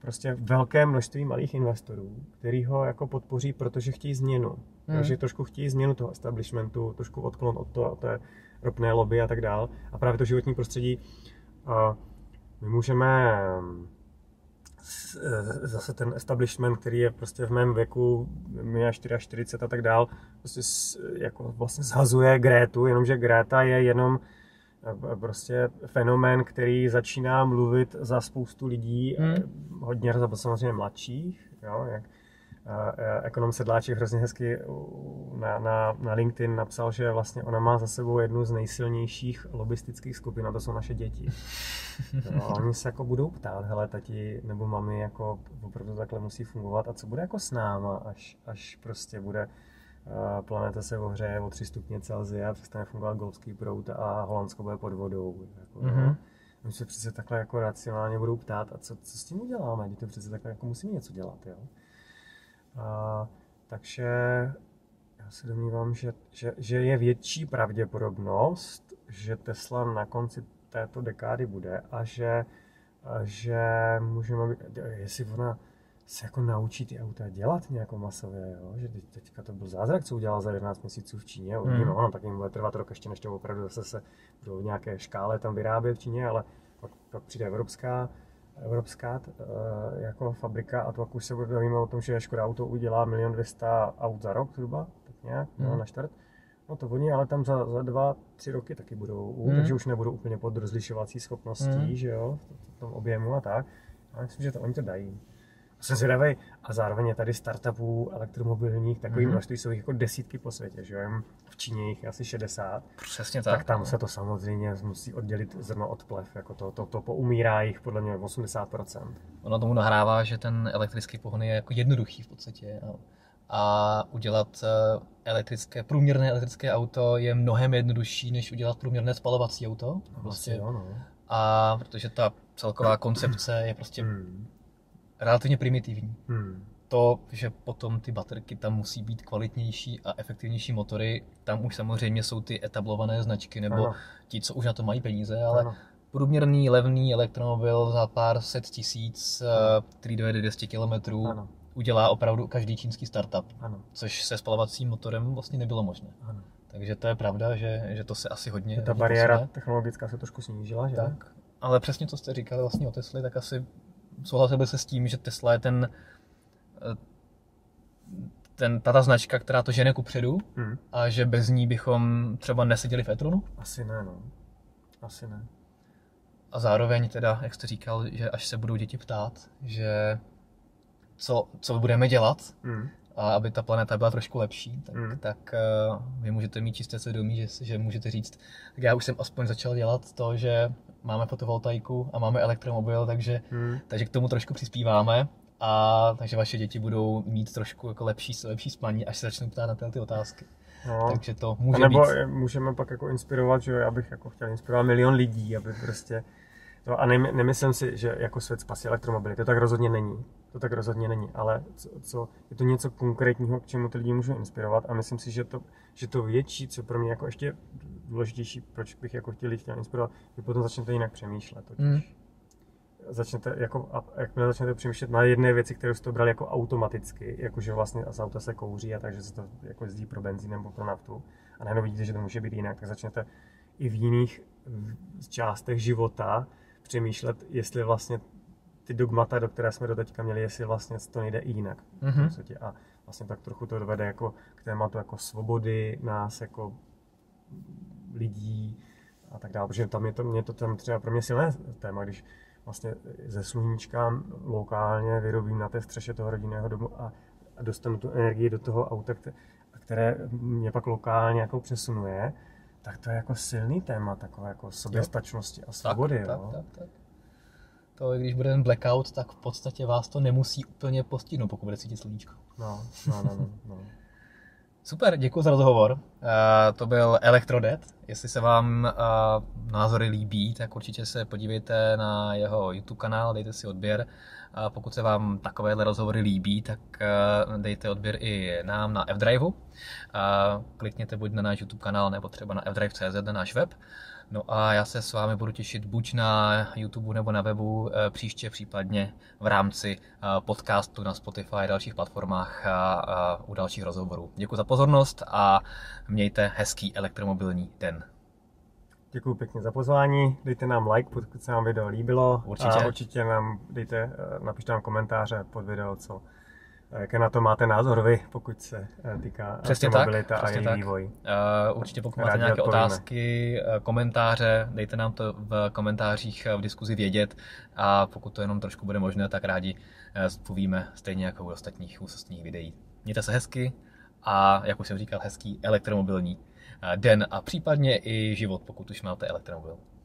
prostě velké množství malých investorů, který ho jako podpoří, protože chtějí změnu. Hmm. Takže trošku chtějí změnu toho establishmentu, trošku odklon od toho, té ropné lobby a tak dál. A právě to životní prostředí. My můžeme zase ten establishment, který je prostě v mém věku, mě čtyřicet čtyři a tak dál, prostě jako vlastně zhazuje Grétu, jenomže Gréta je jenom prostě fenomén, který začíná mluvit za spoustu lidí, hmm. hodně samozřejmě mladších, jo, jak ekonom Sedláček hrozně hezky na, na, na LinkedIn napsal, že vlastně ona má za sebou jednu z nejsilnějších lobistických skupin, a to jsou naše děti. No, a oni se jako budou ptát, hele, tati nebo mami, jako opravdu takhle musí fungovat a co bude jako s náma, až, až prostě bude planeta se ohřeje o tři stupně Celsia, přestane fungovat golfský proud a Holandsko bude pod vodou. Jako, mm-hmm. My se přece takhle jako racionálně budou ptát, a co, co s tím uděláme, když to přece takhle jako musíme něco dělat. Jo? A, takže já se domnívám, že, že, že je větší pravděpodobnost, že Tesla na konci této dekády bude a že, a že můžeme, jestli ona se jako naučí ty auta dělat nějakou masově, jo? Že teďka to byl zázrak, co udělal za jedenáct měsíců v Číně, hmm. no, ono tak jim bude trvat rok ještě, než to opravdu zase se budou nějaké škále tam vyrábět v Číně, ale pak, pak přijde evropská, evropská t, e, jako fabrika a to pak už se bude dovíme o tom, že Škoda Auto udělá milion dvěsta aut za rok zhruba, tak nějak, hmm. no, na štart. No to oni, ale tam za, za dva, tři roky taky budou, hmm. takže už nebudou úplně pod rozlišovací schopností, hmm. že jo, v, v tom objemu a tak. Já myslím, že to oni to dají. Jsem zvědavý. A zároveň je tady startupů elektromobilních, takový mm-hmm. množství jsou jich jako desítky po světě, že jo? V Číně jich asi šedesát. Přesně tak. Tak tam se to samozřejmě musí oddělit zrno od plev, jako to, to, to poumírá jich podle mě osmdesát procent. Ono tomu nahrává, že ten elektrický pohon je jako jednoduchý v podstatě. a udělat elektrické, průměrné elektrické auto je mnohem jednodušší, než udělat průměrné spalovací auto. Prostě. Jo, no. A protože ta celková koncepce je prostě hmm. relativně primitivní. Hmm. To, že potom ty baterky tam musí být kvalitnější a efektivnější motory, tam už samozřejmě jsou ty etablované značky nebo ano. ti, co už na to mají peníze, ale ano. průměrný levný elektromobil za pár set tisíc, který dojede dvě stě kilometrů, ano. udělá opravdu každý čínský startup, ano. což se spalovacím motorem vlastně nebylo možné. Ano. Takže to je pravda, že, že to se asi hodně... Ta bariéra posune. Technologická se trošku snížila, že? Tak, ale přesně co jste říkali vlastně o Tesli, tak asi souhlasili se s tím, že Tesla je ten... Ten, ta, ta značka, která to žene kupředu hmm. a že bez ní bychom třeba neseděli v e-tronu? Asi ne, no. Asi ne. A zároveň teda, jak jste říkal, že až se budou děti ptát, že co, co budeme dělat hmm. a aby ta planeta byla trošku lepší, tak, hmm. tak uh, vy můžete mít čisté svědomí, že, že můžete říct, tak já už jsem aspoň začal dělat to, že máme fotovoltaiku a máme elektromobil, takže, hmm. takže k tomu trošku přispíváme. A takže vaše děti budou mít trošku jako lepší, lepší spaní, až se začnou ptát na tyhle ty otázky. No. Takže to může nebo být. Můžeme pak jako inspirovat, že já bych jako chtěl inspirovat milion lidí, aby prostě... No a nemyslím si, že jako svět spasí elektromobily, to tak rozhodně není. To tak rozhodně není, ale co, co, je to něco konkrétního, k čemu ty lidi můžou inspirovat a myslím si, že to, že to větší, co pro mě jako ještě důležitější, proč bych jako chtěl lidi chtěl inspirovat, že potom začnete jinak přemýšlet. Začnete jako, jakmile začnete přemýšlet na jedné věci, kterou jste brali jako automaticky, jakože vlastně z auta se kouří a takže se to jako jezdí pro benzín nebo pro naftu a najednou vidíte, že to může být jinak, tak začnete i v jiných částech života přemýšlet, jestli vlastně ty dogmata, do které jsme do teďka měli, jestli vlastně to nejde i jinak. Mm-hmm. A vlastně tak trochu to dovede jako k tématu jako svobody nás jako lidí a tak dále, protože tam je to, mě to tam třeba pro mě silné téma, když vlastně ze sluníčka lokálně vyrobím na té střeše toho rodinného domu a, a dostanu tu energii do toho auta, které, které mě pak lokálně jako přesunuje, tak to je jako silný téma takové jako soběstačnosti a svobody. Tak, jo? Tak, tak, tak. To, když bude ten blackout, tak v podstatě vás to nemusí úplně postihnout, pokud bude cítit sluníčko. No, no, no, no, no. Super, děkuji za rozhovor. Uh, to byl Electro Dad. Jestli se vám uh, názory líbí, tak určitě se podívejte na jeho YouTube kanál, dejte si odběr. Uh, pokud se vám takovéhle rozhovory líbí, tak uh, dejte odběr i nám na fdriveu. Uh, klikněte buď na náš YouTube kanál, nebo třeba na fdrive tečka cz, na náš web. No a já se s vámi budu těšit buď na YouTube nebo na webu uh, příště, případně v rámci uh, podcastu na Spotify a dalších platformách a uh, u dalších rozhovorů. Děkuji za pozornost a mějte hezký elektromobilní den. Děkuji pěkně za pozvání, dejte nám like, pokud se vám video líbilo. Určitě. A určitě nám dejte, napište nám komentáře pod video, co, jaké na to máte názor vy, pokud se týká automobilita a její tak. vývoj. Uh, určitě pokud máte rádi nějaké odpovíme. Otázky, komentáře, dejte nám to v komentářích v diskuzi vědět a pokud to jenom trošku bude možné, tak rádi zpovíme stejně jako u ostatních, u ostatních videí. Mějte se hezky a jak už jsem říkal, hezký elektromobilní den a případně i život, pokud už máte elektromobil.